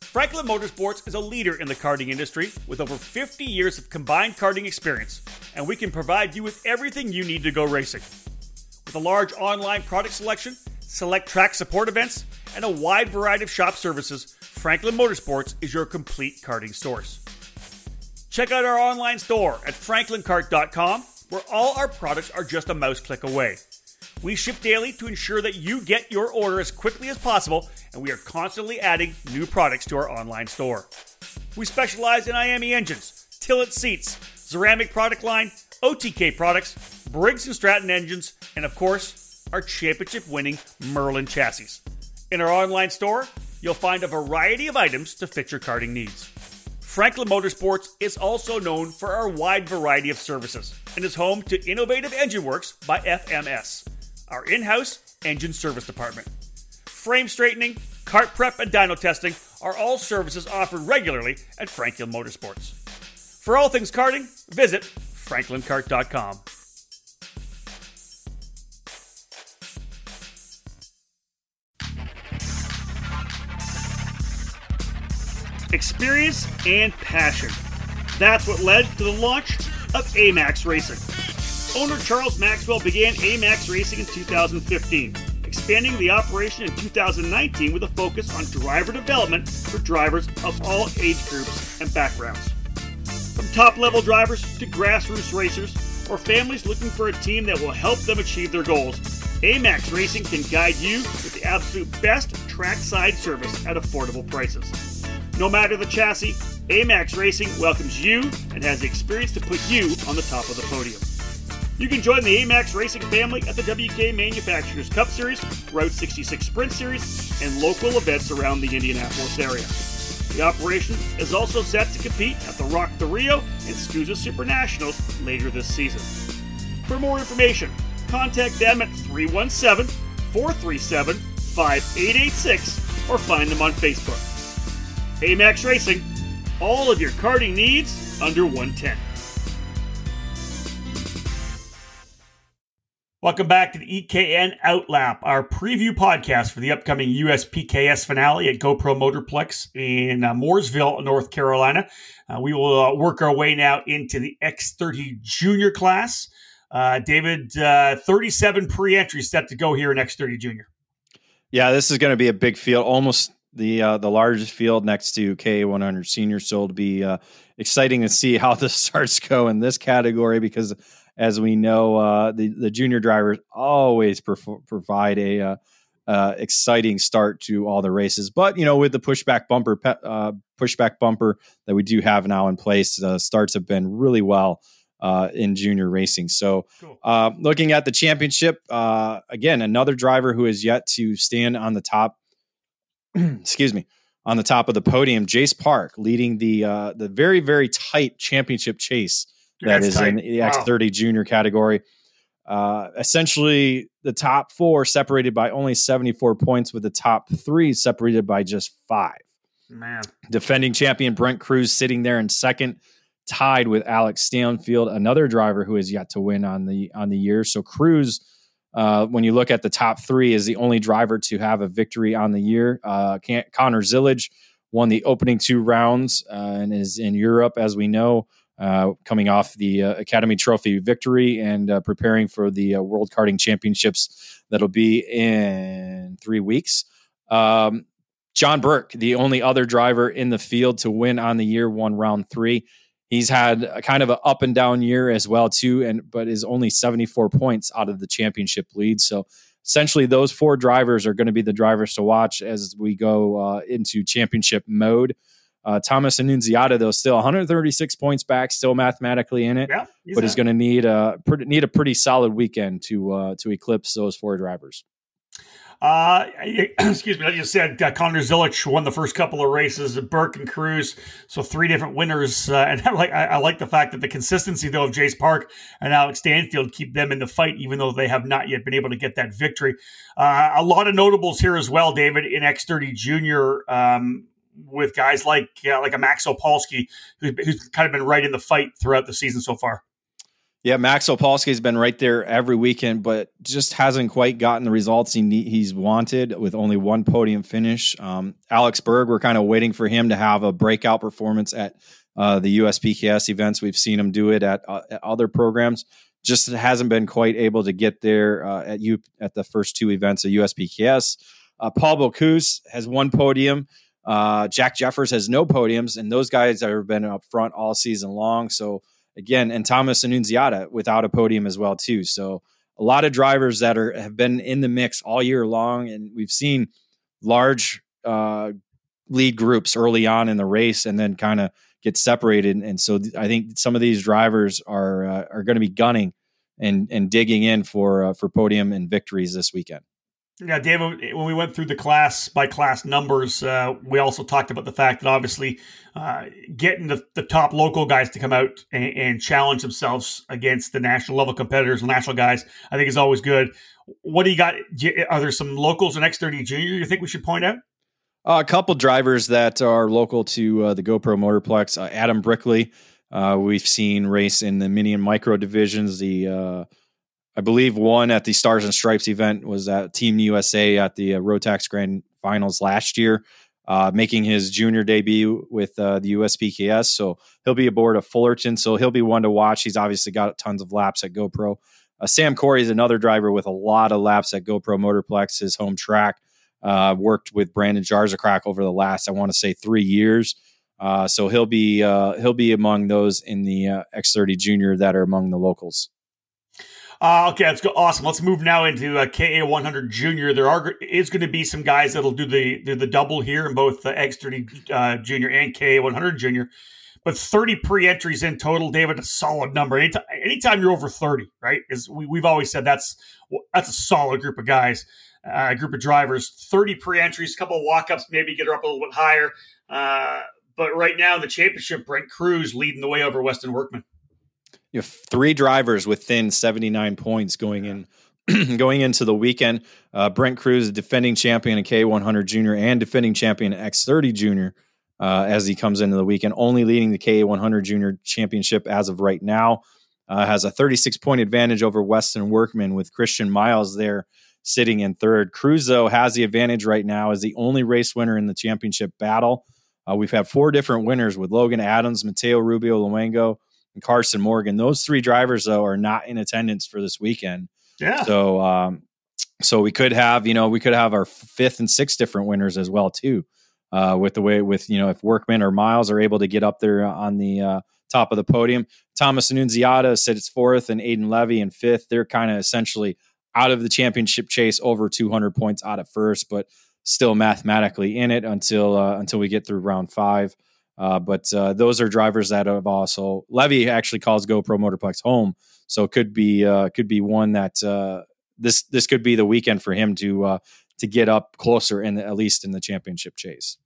Franklin Motorsports is a leader in the karting industry with over fifty years of combined karting experience, and we can provide you with everything you need to go racing. With a large online product selection, select track support events, and a wide variety of shop services, Franklin Motorsports is your complete karting source. Check out our online store at franklin kart dot com, where all our products are just a mouse click away. We ship daily to ensure that you get your order as quickly as possible, and we are constantly adding new products to our online store. We specialize in I A M E engines, Tillett seats, ceramic product line, O T K products, Briggs and Stratton engines, and of course, our championship-winning Merlin chassis. In our online store, you'll find a variety of items to fit your karting needs. Franklin Motorsports is also known for our wide variety of services and is home to Innovative Engine Works by F M S. Our in-house engine service department. Frame straightening, kart prep, and dyno testing are all services offered regularly at Franklin Motorsports. For all things karting, visit franklin kart dot com. Experience and passion. That's what led to the launch of A MAX Racing. Owner Charles Maxwell began A MAX Racing in two thousand fifteen, expanding the operation in two thousand nineteen with a focus on driver development for drivers of all age groups and backgrounds. From top-level drivers to grassroots racers or families looking for a team that will help them achieve their goals, A MAX Racing can guide you with the absolute best trackside service at affordable prices. No matter the chassis, A MAX Racing welcomes you and has the experience to put you on the top of the podium. You can join the A MAX Racing family at the W K Manufacturers Cup Series, Route sixty-six Sprint Series, and local events around the Indianapolis area. The operation is also set to compete at the Rock the Rio and SKUSA Super Nationals later this season. For more information, contact them at three one seven, four three seven, five eight eight six or find them on Facebook. A MAX Racing, all of your karting needs under one ten. Welcome back to the E K N Outlap, our preview podcast for the upcoming U S P K S finale at GoPro Motorplex in uh, Mooresville, North Carolina. Uh, we will uh, work our way now into the X thirty Junior class. Uh, David, uh, thirty-seven pre-entry set to go here in X thirty Junior. Yeah, this is going to be a big field, almost the uh, the largest field next to K A one hundred Senior. So it'll be uh, exciting to see how the starts go in this category because – as we know, uh, the, the junior drivers always perf- provide a uh, uh, exciting start to all the races. But, you know, with the pushback bumper pe- uh, pushback bumper that we do have now in place, the starts have been really well uh, in junior racing. So cool. uh, looking at the championship, uh, again, another driver who has yet to stand on the top, excuse me, on the top of the podium, Jace Park, leading the uh, the very, very tight championship chase that is in the X thirty wow. junior category. Uh, essentially, the top four separated by only seventy-four points, with the top three separated by just five. Man. Defending champion Brent Cruz sitting there in second, tied with Alex Stanfield, another driver who has yet to win on the on the year. So Cruz, uh, when you look at the top three, is the only driver to have a victory on the year. Uh, Connor Zillage won the opening two rounds uh, and is in Europe, as we know, uh, coming off the uh, Academy Trophy victory and uh, preparing for the uh, World Karting Championships that'll be in three weeks. Um, John Burke, the only other driver in the field to win on the year, won round three. He's had a kind of an up and down year as well too, and but is only seventy-four points out of the championship lead. So essentially, those four drivers are going to be the drivers to watch as we go uh, into championship mode. Uh, Thomas Annunziata, though, still one hundred thirty-six points back, still mathematically in it, yeah, but is going to need a need a pretty solid weekend to uh, to eclipse those four drivers. Uh, excuse me. Like you said, uh, Connor Zilic won the first couple of races. Burke and Cruz, so three different winners. Uh, and I like, I, I like the fact that the consistency though of Jace Park and Alex Stanfield keep them in the fight, even though they have not yet been able to get that victory. Uh, a lot of notables here as well, David, in X thirty Junior. Um, with guys like uh, like a Max Opalski, who's, who's kind of been right in the fight throughout the season so far. Yeah, Max Opalski has been right there every weekend, but just hasn't quite gotten the results he need, he's wanted, with only one podium finish. Um, Alex Berg, we're kind of waiting for him to have a breakout performance at uh, the U S P K S events. We've seen him do it at, uh, at other programs. Just hasn't been quite able to get there uh, at you at the first two events of U S P K S. Uh, Paul Bocuse has one podium. Uh, Jack Jeffers has no podiums, and those guys have been up front all season long. So. Again, and Thomas Annunziata without a podium as well, too. So a lot of drivers that are have been in the mix all year long, and we've seen large uh, lead groups early on in the race and then kind of get separated. And so th- I think some of these drivers are uh, are going to be gunning and and digging in for uh, for podium and victories this weekend. Yeah, David, when we went through the class by class numbers, uh, we also talked about the fact that obviously uh, getting the, the top local guys to come out and, and challenge themselves against the national level competitors and national guys, I think is always good. What do you got? Are there some locals in X thirty Junior you think we should point out? Uh, a couple drivers that are local to uh, the GoPro Motorplex. Uh, Adam Brickley, uh, we've seen race in the mini and micro divisions, the uh I believe one at the Stars and Stripes event was at Team U S A at the uh, Rotax Grand Finals last year, uh, making his junior debut with uh, the U S P K S. So he'll be aboard a Fullerton. So he'll be one to watch. He's obviously got tons of laps at GoPro. Uh, Sam Corey is another driver with a lot of laps at GoPro Motorplex, his home track. Uh, worked with Brandon Jarsocrak over the last, I want to say, three years. Uh, so he'll be uh, he'll be among those in the uh, X thirty Junior that are among the locals. Uh, okay, let's go. Awesome. Let's move now into uh, K A one hundred Junior. There are is going to be some guys that'll do the do the double here in both the X thirty uh, Junior and K A one hundred Junior. But thirty pre-entries in total, David, a solid number. Anytime, anytime you're over thirty, right? Is we, we've always said that's that's a solid group of guys, a uh, group of drivers. thirty pre-entries, a couple of walk-ups, maybe get her up a little bit higher. Uh, but right now, the championship, Brent Cruz leading the way over Weston Workman. You have three drivers within seventy-nine points going in, going into the weekend. Uh, Brent Cruz, defending champion in K A one hundred Junior and defending champion in X thirty Junior, uh, as he comes into the weekend, only leading the K A one hundred Junior championship as of right now, uh, has a thirty-six point advantage over Weston Workman with Christian Miles there sitting in third. Cruz, though, has the advantage right now as the only race winner in the championship battle. Uh, we've had four different winners with Logan Adams, Mateo Rubio Luengo, and Carson Morgan. Those three drivers, though, are not in attendance for this weekend. Yeah. So, um, so we could have, you know, we could have our fifth and sixth different winners as well, too, uh, with the way with, you know, if Workman or Miles are able to get up there on the uh, top of the podium. Thomas Annunziata sits fourth and Aiden Levy in fifth. They're kind of essentially out of the championship chase, over two hundred points out of first, but still mathematically in it until, uh, until we get through round five. Uh, but uh, those are drivers that have also Levy actually calls GoPro Motorplex home, so it could be uh, could be one that uh, this this could be the weekend for him to uh, to get up closer in the, at least in the championship chase.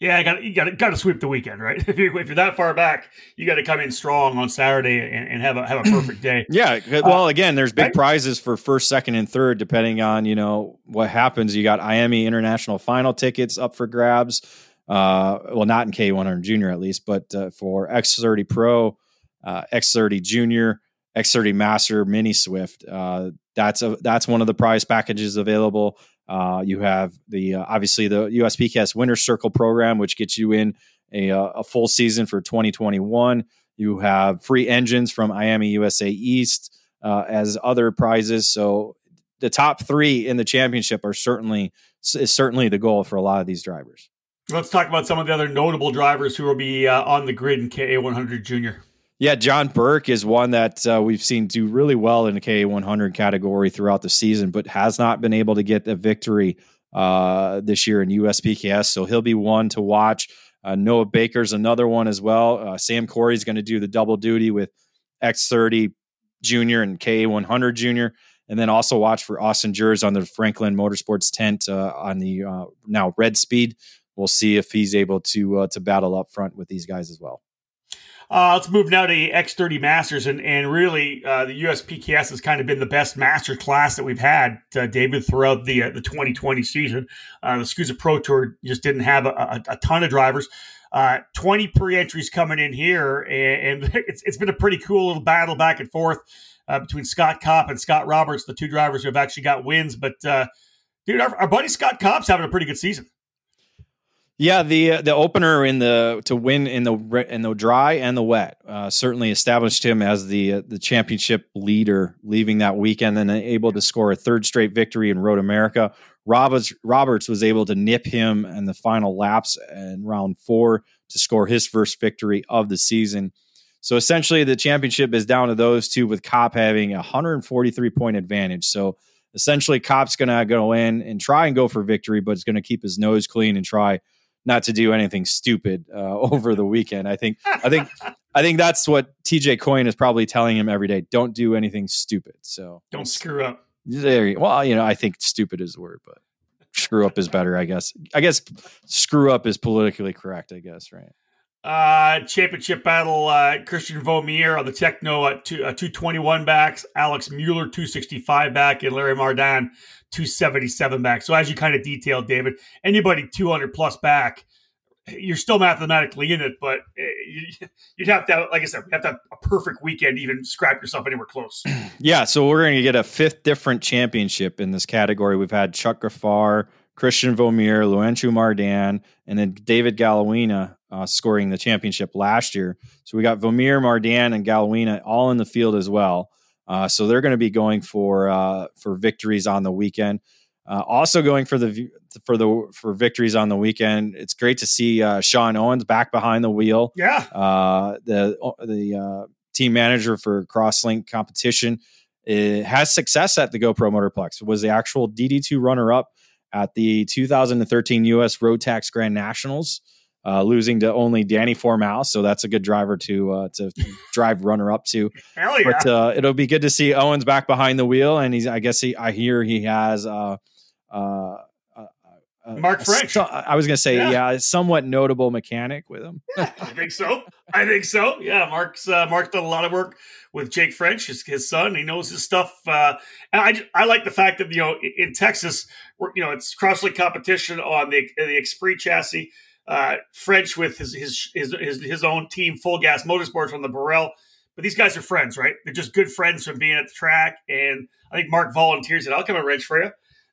yeah, I got you. Got to got to sweep the weekend, right? If you're if you're that far back, you got to come in strong on Saturday and, and have a have a perfect day. Yeah. Well, uh, again, there's big right? prizes for first, second, and third, depending on you know what happens. You got I A M E International Final tickets up for grabs. Uh, well, not in K one hundred Junior at least, but uh, for X thirty Pro, uh, X thirty Junior, X thirty Master, Mini Swift. Uh, that's a that's one of the prize packages available. Uh, you have the uh, obviously the U S P K S Winner's Circle program, which gets you in a, a full season for twenty twenty-one. You have free engines from I A M E U S A East uh, as other prizes. So the top three in the championship are certainly is certainly the goal for a lot of these drivers. Let's talk about some of the other notable drivers who will be uh, on the grid in K A one hundred Junior. Yeah, John Burke is one that uh, we've seen do really well in the K A one hundred category throughout the season, but has not been able to get the victory uh, this year in U S P K S. So he'll be one to watch. Uh, Noah Baker's another one as well. Uh, Sam Corey's going to do the double duty with X thirty Junior and K A one hundred Junior. And then also watch for Austin Jurs on the Franklin Motorsports tent uh, on the uh, now Red Speed. We'll see if he's able to uh, to battle up front with these guys as well. Uh, let's move now to the X thirty Masters, and and really uh, the U S P K S has kind of been the best master class that we've had, uh, David, throughout the uh, the twenty twenty season. Uh, the SKUSA Pro Tour just didn't have a, a, a ton of drivers. Uh, twenty pre-entries coming in here, and, and it's it's been a pretty cool little battle back and forth uh, between Scott Kopp and Scott Roberts, the two drivers who have actually got wins. But uh, dude, our, our buddy Scott Kopp's having a pretty good season. Yeah, the uh, the opener in the to win in the in the dry and the wet uh, certainly established him as the uh, the championship leader, leaving that weekend and able to score a third straight victory in Road America. Roberts Roberts was able to nip him in the final laps in round four to score his first victory of the season. So essentially, the championship is down to those two, with Kopp having a one hundred forty-three point advantage. So essentially, Kopp's going to go in and try and go for victory, but it's going to keep his nose clean and try not to do anything stupid uh, over the weekend. I think, I think, I think that's what T J Coyne is probably telling him every day. Don't do anything stupid. So don't screw up. There you, well, you know, I think stupid is the word, but screw up is better, I guess. I guess screw up is politically correct, I guess. Right. Uh, championship battle, uh, Christian Vomier on the Techno at two, uh, two twenty-one backs, Alex Mueller, two sixty-five back, and Larry Mardan, two seventy-seven back. So as you kind of detailed, David, anybody two hundred plus back, you're still mathematically in it, but you'd have to, have, like I said, you have to have a perfect weekend to even scrap yourself anywhere close. Yeah, so we're going to get a fifth different championship in this category. We've had Chuck Graffar, Christian Vomier, Luenchu Mardan, and then David Galawina uh, scoring the championship last year. So we got Vomier, Mardan, and Galawina all in the field as well. Uh, so they're going to be going for uh, for victories on the weekend. Uh, also going for the for the for victories on the weekend. It's great to see uh, Sean Owens back behind the wheel. Yeah, uh, the the uh, team manager for Crosslink Competition it has success at the GoPro Motorplex. It was the actual D D two runner up at the two thousand thirteen U S Road Tax Grand Nationals, uh, losing to only Danny Formouse. So that's a good driver to uh, to drive runner up to. Hell yeah. But uh, it'll be good to see Owens back behind the wheel, and he's I guess he I hear he has uh, uh, uh, Mark French. A, I was going to say yeah. yeah, a somewhat notable mechanic with him. Yeah, I think so. I think so. Yeah, Mark's uh, Mark's done a lot of work with Jake French, his, his son. He knows his stuff. Uh, and I I like the fact that you know in, in Texas. You know, it's cross-league competition on the the Xpree chassis. Uh, French with his his his his, his own team, Full Gas Motorsports on the Burrell. But these guys are friends, right? They're just good friends from being at the track. And I think Mark volunteers that I'll come and wrench for you.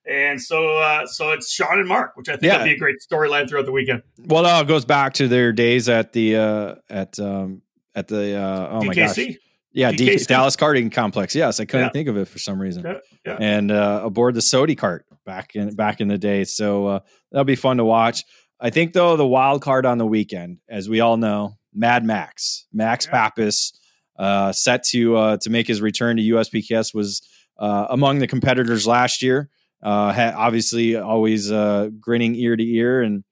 And so, uh, so it's Sean and Mark, which I think yeah. will be a great storyline throughout the weekend. Well, uh, it goes back to their days at the uh, at um, at the uh, oh D K C? My gosh. Yeah, D- Dallas Karting Complex. Yes, I couldn't yeah. think of it for some reason. Yeah, yeah. And uh, aboard the Sodi Kart back in back in the day. So uh, that'll be fun to watch. I think, though, the wild card on the weekend, as we all know, Mad Max. Max yeah. Pappas, uh, set to uh, to make his return to U S P K S, was uh, among the competitors last year. Uh, had obviously always uh, grinning ear to ear and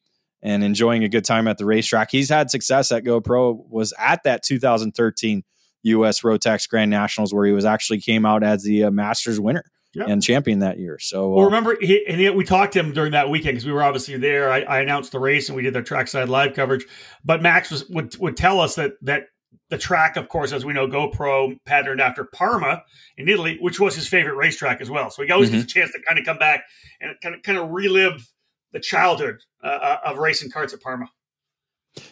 and enjoying a good time at the racetrack. He's had success at GoPro, was at that two thousand thirteen U S Road Tax Grand Nationals, where he was actually came out as the uh, Masters winner yep. and champion that year. So well, uh, remember, he, and he, we talked to him during that weekend because we were obviously there. I, I announced the race and we did their trackside live coverage. But Max was, would would tell us that that the track, of course, as we know, GoPro patterned after Parma in Italy, which was his favorite racetrack as well. So he always mm-hmm. gets a chance to kind of come back and kind of kind of relive the childhood uh, of racing karts at Parma.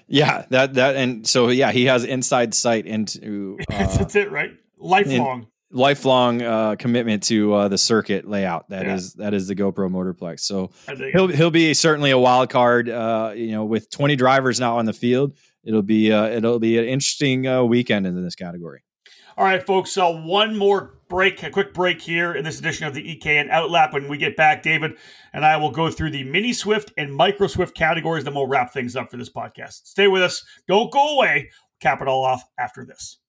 Yeah, that that and so yeah, he has inside sight into uh, that's it, right? Lifelong, in, lifelong uh, commitment to uh, the circuit layout. That yeah. is that is the GoPro Motorplex. So he'll he'll be certainly a wild card. Uh, you know, with twenty drivers now on the field, it'll be uh, it'll be an interesting uh, weekend in this category. All right, folks. So one more break, a quick break here in this edition of the E K N Outlap. When we get back, David and I will go through the mini Swift and micro Swift categories. Then we'll wrap things up for this podcast. Stay with us. Don't go away. Cap it all off after this.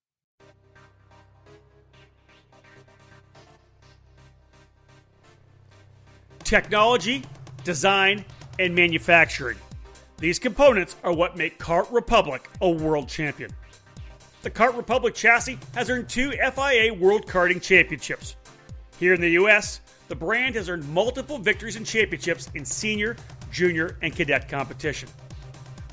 Technology, design, and manufacturing. These components are what make Kart Republic a world champion. The Kart Republic chassis has earned two F I A World Karting Championships. Here in the U S, the brand has earned multiple victories and championships in senior, junior, and cadet competition.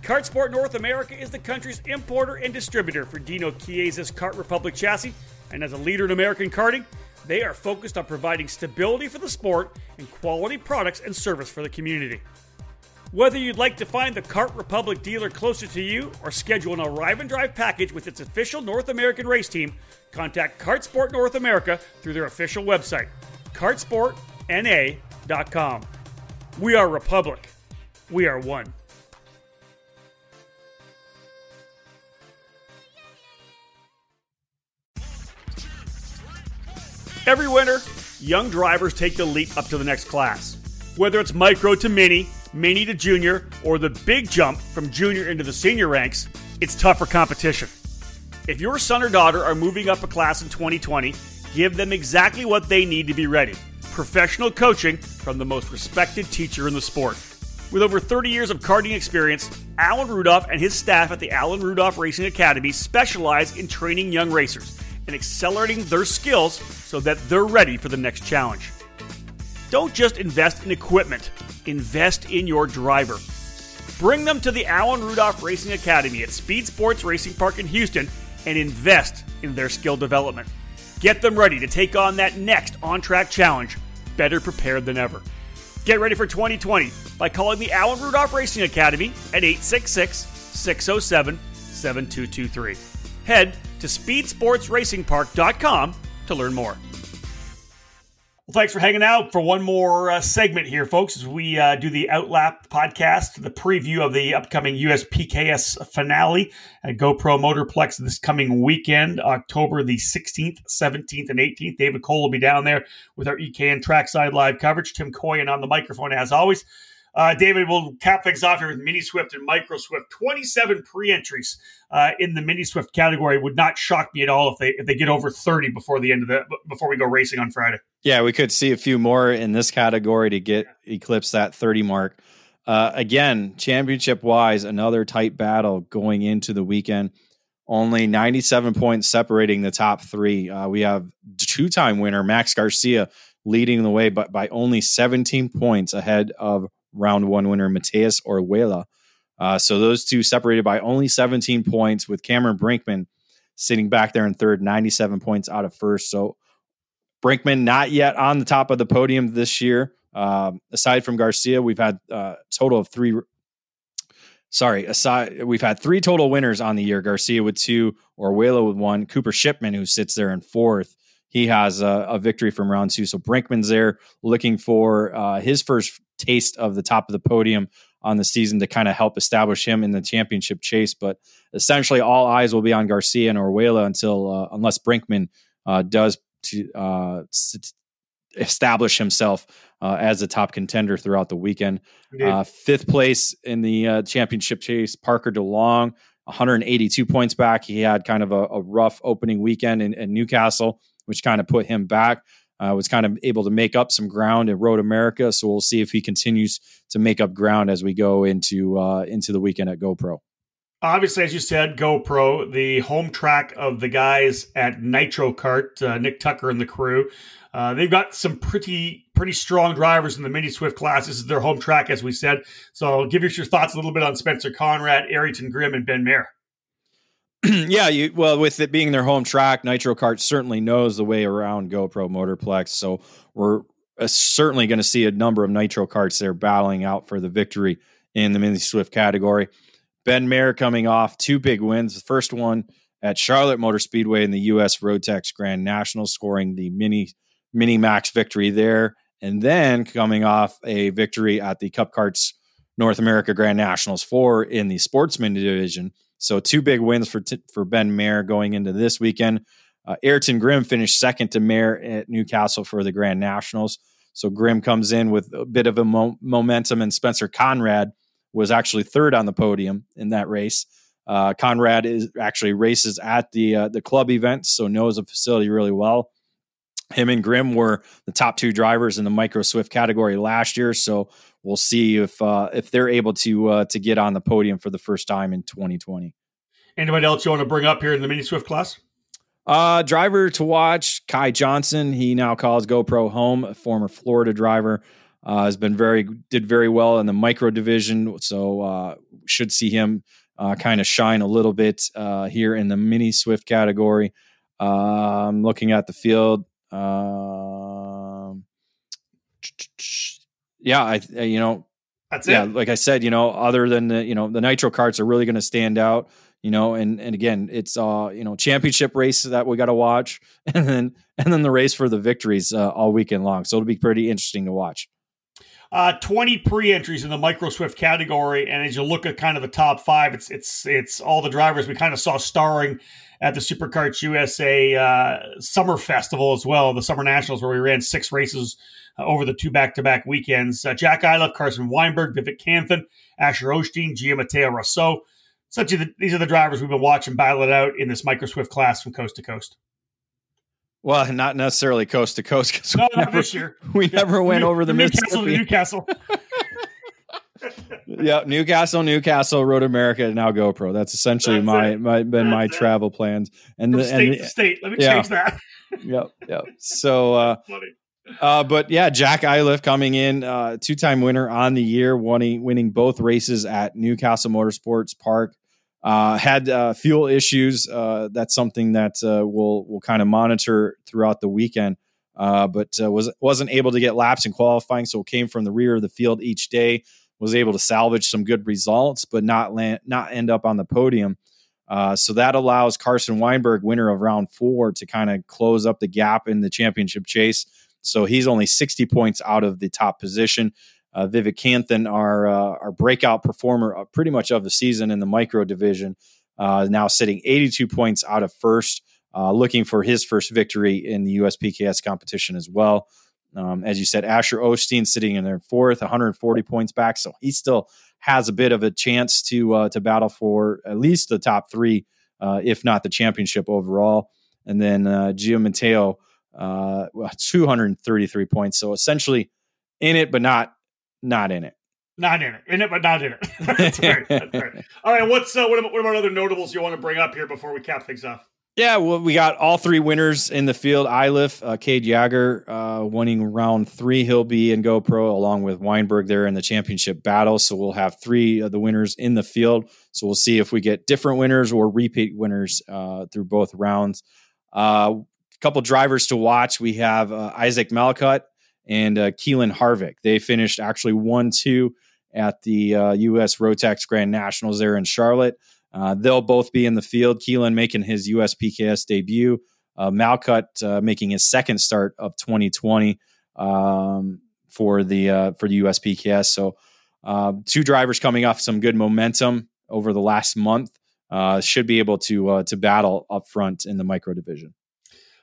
Kart Sport North America is the country's importer and distributor for Dino Chiesa's Kart Republic chassis, and as a leader in American karting, they are focused on providing stability for the sport and quality products and service for the community. Whether you'd like to find the Kart Republic dealer closer to you or schedule an arrive-and-drive package with its official North American race team, contact Kart Sport North America through their official website, kart sport n a dot com. We are Republic. We are one. Every winter, young drivers take the leap up to the next class. Whether it's micro to mini, mini to junior, or the big jump from junior into the senior ranks, it's tougher competition. If your son or daughter are moving up a class in twenty twenty, give them exactly what they need to be ready. Professional coaching from the most respected teacher in the sport. With over thirty years of karting experience, Alan Rudolph and his staff at the Alan Rudolph Racing Academy specialize in training young racers and accelerating their skills so that they're ready for the next challenge. Don't just invest in equipment. Invest in your driver. Bring them to the Alan Rudolph Racing Academy at Speed Sports Racing Park in Houston and invest in their skill development. Get them ready to take on that next on-track challenge, better prepared than ever. Get ready for twenty twenty by calling the Alan Rudolph Racing Academy at eight six six, six oh seven, seven two two three. Head to speed sports racing park dot com to learn more. Well, thanks for hanging out for one more uh, segment here, folks, as we uh, do the Outlap podcast, the preview of the upcoming U S P K S finale at GoPro Motorplex this coming weekend, October the sixteenth, seventeenth, and eighteenth. David Cole will be down there with our E K N Trackside Live coverage. Tim Coyan on the microphone, as always. Uh, David, we'll cap things off here with Mini Swift and Micro Swift. twenty-seven pre-entries uh, in the Mini Swift category. Would not shock me at all if they if they get over thirty before the end of the before we go racing on Friday. Yeah, we could see a few more in this category to get yeah. eclipse that thirty mark. Uh, again, championship wise, another tight battle going into the weekend. Only ninety-seven points separating the top three. Uh, we have two-time winner Max Garcia leading the way, but by only seventeen points ahead of round one winner Mateus Orjuela. Uh, so those two separated by only seventeen points, with Cameron Brinkman sitting back there in third, ninety-seven points out of first. So Brinkman not yet on the top of the podium this year. Um, aside from Garcia, we've had a uh, total of three. Sorry, aside we've had three total winners on the year. Garcia with two, Orjuela with one, Cooper Shipman, who sits there in fourth. He has a, a victory from round two. So Brinkman's there looking for uh, his first taste of the top of the podium on the season to kind of help establish him in the championship chase. But essentially all eyes will be on Garcia and Orjuela until, uh, unless Brinkman uh, does to, uh, s- establish himself uh, as a top contender throughout the weekend. Uh, fifth place in the uh, championship chase, Parker DeLong, one hundred eighty-two points back. He had kind of a, a rough opening weekend in, in Newcastle, which kind of put him back. Uh, was kind of able to make up some ground at Road America, so we'll see if he continues to make up ground as we go into uh, into the weekend at GoPro. Obviously, as you said, GoPro, the home track of the guys at Nitro Kart, uh, Nick Tucker and the crew. Uh, they've got some pretty pretty strong drivers in the Mini Swift class. This is their home track, as we said. So give us your thoughts a little bit on Spencer Conrad, Arrington Grimm, and Ben Mayer. Yeah, you, well, with it being their home track, Nitro Kart certainly knows the way around GoPro Motorplex. So we're certainly going to see a number of Nitro Karts there battling out for the victory in the Mini Swift category. Ben Mayer coming off two big wins. The first one at Charlotte Motor Speedway in the U S Road Tex Grand Nationals, scoring the Mini Mini Max victory there. And then coming off a victory at the Cup Karts North America Grand Nationals four in the Sportsman division. So two big wins for t- for Ben Mayer going into this weekend. Uh, Ayrton Grimm finished second to Mayer at Newcastle for the Grand Nationals. So Grimm comes in with a bit of a mo- momentum, and Spencer Conrad was actually third on the podium in that race. Uh, Conrad is actually races at the uh, the club events, so knows the facility really well. Him and Grimm were the top two drivers in the Micro Swift category last year, so we'll see if uh, if they're able to uh, to get on the podium for the first time in twenty twenty. Anybody else you want to bring up here in the Mini Swift class? Uh, driver to watch, Kai Johnson. He now calls GoPro home, a former Florida driver. Uh, has been very did very well in the micro division, so uh, should see him uh, kind of shine a little bit uh, here in the Mini Swift category. Uh, I'm looking at the field. Uh, yeah, I you know that's yeah, it. Like I said, you know, other than the you know the Nitro Karts are really going to stand out. You know, and and again, it's uh you know championship race that we got to watch, and then and then the race for the victories uh, all weekend long. So it'll be pretty interesting to watch. Uh, twenty pre-entries in the Micro Swift category, and as you look at kind of the top five, it's it's it's all the drivers we kind of saw starring at the Superkarts U S A uh, Summer Festival as well, the Summer Nationals, where we ran six races uh, over the two back-to-back weekends. Uh, Jack Iliff, Carson Weinberg, Vivek Canthan, Asher Osteen, Giammatteo Rousseau. Such as the, these are the drivers we've been watching battle it out in this Micro Swift class from coast to coast. Well, not necessarily coast to coast because no, we, never, we yeah. never went New, over the Newcastle Mississippi. Newcastle, yeah, Newcastle, Newcastle, Road America, and now GoPro. That's essentially That's my, my been That's my it. travel plans. And from the state and, to state. Let me yeah. change that. yep, yep. So, uh, uh, but yeah, Jack Iliff coming in, uh, two-time winner on the year, winning winning both races at Newcastle Motorsports Park. Uh, had uh, fuel issues. Uh, that's something that uh, we'll we'll kind of monitor throughout the weekend. Uh, but uh, was wasn't able to get laps in qualifying, so came from the rear of the field each day. Was able to salvage some good results, but not land, not end up on the podium. Uh, so that allows Carson Weinberg, winner of round four, to kind of close up the gap in the championship chase. So he's only sixty points out of the top position. Uh, Vivek Canthan, our uh, our breakout performer uh, pretty much of the season in the micro division, uh, now sitting eighty-two points out of first, uh, looking for his first victory in the U S P K S competition as well. Um, as you said, Asher Osteen sitting in there fourth, one hundred forty points back, so he still has a bit of a chance to uh, to battle for at least the top three, uh, if not the championship overall. And then uh, Giammatteo, uh, two hundred thirty-three points, so essentially in it, but not. Not in it. Not in it. In it, but not in it. That's right. That's right. All right. What's uh, what about, what about other notables you want to bring up here before we cap things off? Yeah, well, we got all three winners in the field. Iliff, uh, Cade Jager, uh, winning round three. He'll be in GoPro along with Weinberg there in the championship battle. So we'll have three of the winners in the field. So we'll see if we get different winners or repeat winners uh, through both rounds. A uh, couple drivers to watch. We have uh, Isaac Malcutt and uh, Keelan Harvick. They finished actually one two at the uh, U S Rotax Grand Nationals there in Charlotte. Uh, they'll both be in the field. Keelan making his U S P K S debut. Uh, Malcutt uh, making his second start of twenty twenty um, for the uh, for the U S P K S. So uh, two drivers coming off some good momentum over the last month. Uh, should be able to uh, to battle up front in the micro division.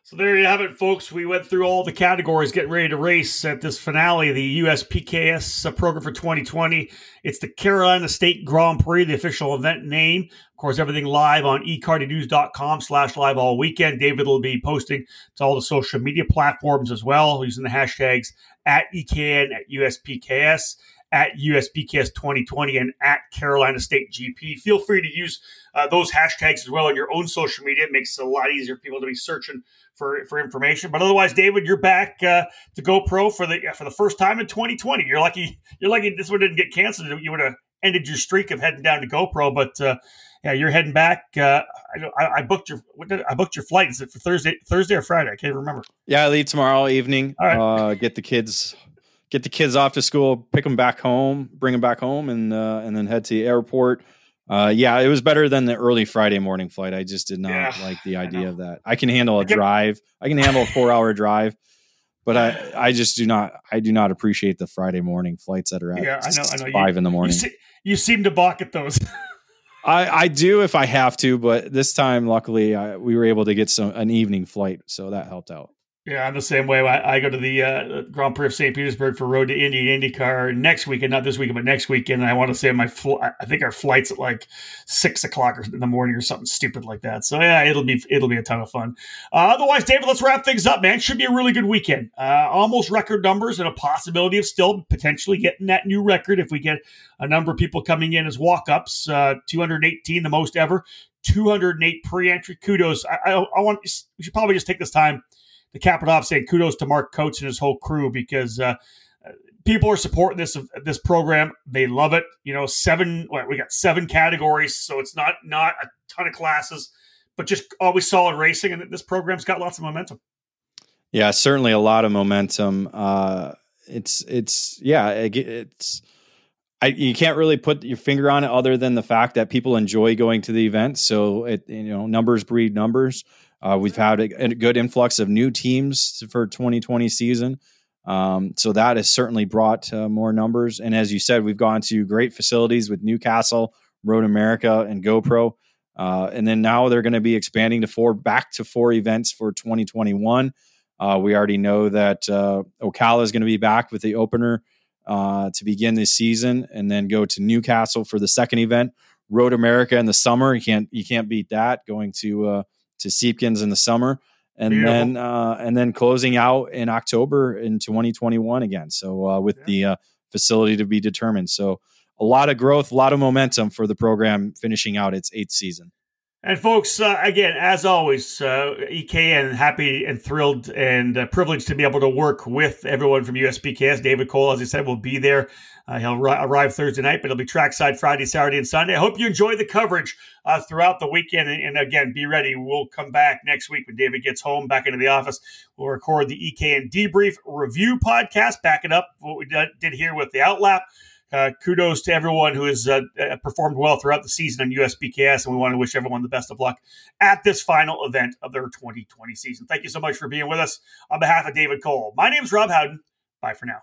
So there you have it, folks. We went through all the categories getting ready to race at this finale of the U S P K S program for twenty twenty. It's the Carolina State Grand Prix, the official event name. Of course, everything live on ecardinews.com slash live all weekend. David will be posting to all the social media platforms as well, using the hashtags at E K N, at U S P K S, at U S P K S twenty twenty and at Carolina State G P. Feel free to use uh, those hashtags as well on your own social media. It makes it a lot easier for people to be searching for, for information. But otherwise, David, you're back uh, to GoPro for the for the first time in twenty twenty. You're lucky. You're lucky this one didn't get canceled. You would have ended your streak of heading down to GoPro, but uh, yeah, you're heading back. Uh, I, I booked your what did, I booked your flight. Is it for Thursday, Thursday or Friday? I can't remember. Yeah, I leave tomorrow evening. All right. Uh, get the kids, get the kids off to school, pick them back home, bring them back home, and uh, and then head to the airport. Uh, yeah, it was better than the early Friday morning flight. I just did not yeah, like the idea of that. I can handle a I can, drive. I can handle a four-hour drive. But I, I just do not I do not appreciate the Friday morning flights that are at yeah, I know, I know. five you, in the morning. You, see, you seem to balk at those. I, I do if I have to, but this time, luckily, I, we were able to get some an evening flight, so that helped out. Yeah, I'm the same way. I, I go to the uh, Grand Prix of Saint Petersburg for Road to Indy IndyCar next weekend, not this weekend, but next weekend. And I want to say my fl- I think our flight's at like six o'clock in the morning or something stupid like that. So yeah, it'll be it'll be a ton of fun. Uh, otherwise, David, let's wrap things up, man. Should be a really good weekend. Uh, almost record numbers and a possibility of still potentially getting that new record if we get a number of people coming in as walk-ups. Uh, two hundred eighteen, the most ever. two hundred eight pre-entry. Kudos. I, I, I want. We should probably just take this time to cap it off, saying kudos to Mark Coates and his whole crew, because uh, people are supporting this this program. They love it. You know, seven we got seven categories, so it's not not a ton of classes, but just always solid racing, and this program's got lots of momentum. Yeah, certainly a lot of momentum. Uh, it's it's yeah, it, it's I, you can't really put your finger on it other than the fact that people enjoy going to the event. So it you know numbers breed numbers. Uh, we've had a, a good influx of new teams for twenty twenty season. Um, so that has certainly brought uh, more numbers. And as you said, we've gone to great facilities with Newcastle, Road America, and GoPro. Uh, and then now they're going to be expanding to four back to four events for twenty twenty-one. Uh, we already know that uh, Ocala is going to be back with the opener uh, to begin this season, and then go to Newcastle for the second event. Road America in the summer. You can't, you can't beat that, going to, uh, to Seepkins in the summer, and Beautiful. then uh, and then closing out in October in twenty twenty-one again. So uh, with yeah. the uh, facility to be determined. So a lot of growth, a lot of momentum for the program finishing out its eighth season. And folks, uh, again, as always, uh, E K N happy and thrilled and uh, privileged to be able to work with everyone from U S P K S. David Cole, as he said, will be there. Uh, he'll ri- arrive Thursday night, but it'll be trackside Friday, Saturday, and Sunday. I hope you enjoy the coverage uh, throughout the weekend. And, and again, be ready. We'll come back next week when David gets home, back into the office. We'll record the E K N Debrief Review podcast, backing up what we did here with the Outlap. Uh, kudos to everyone who has uh, uh, performed well throughout the season on U S P K S, and we want to wish everyone the best of luck at this final event of their twenty twenty season. Thank you so much for being with us. On behalf of David Cole, my name is Rob Howden. Bye for now.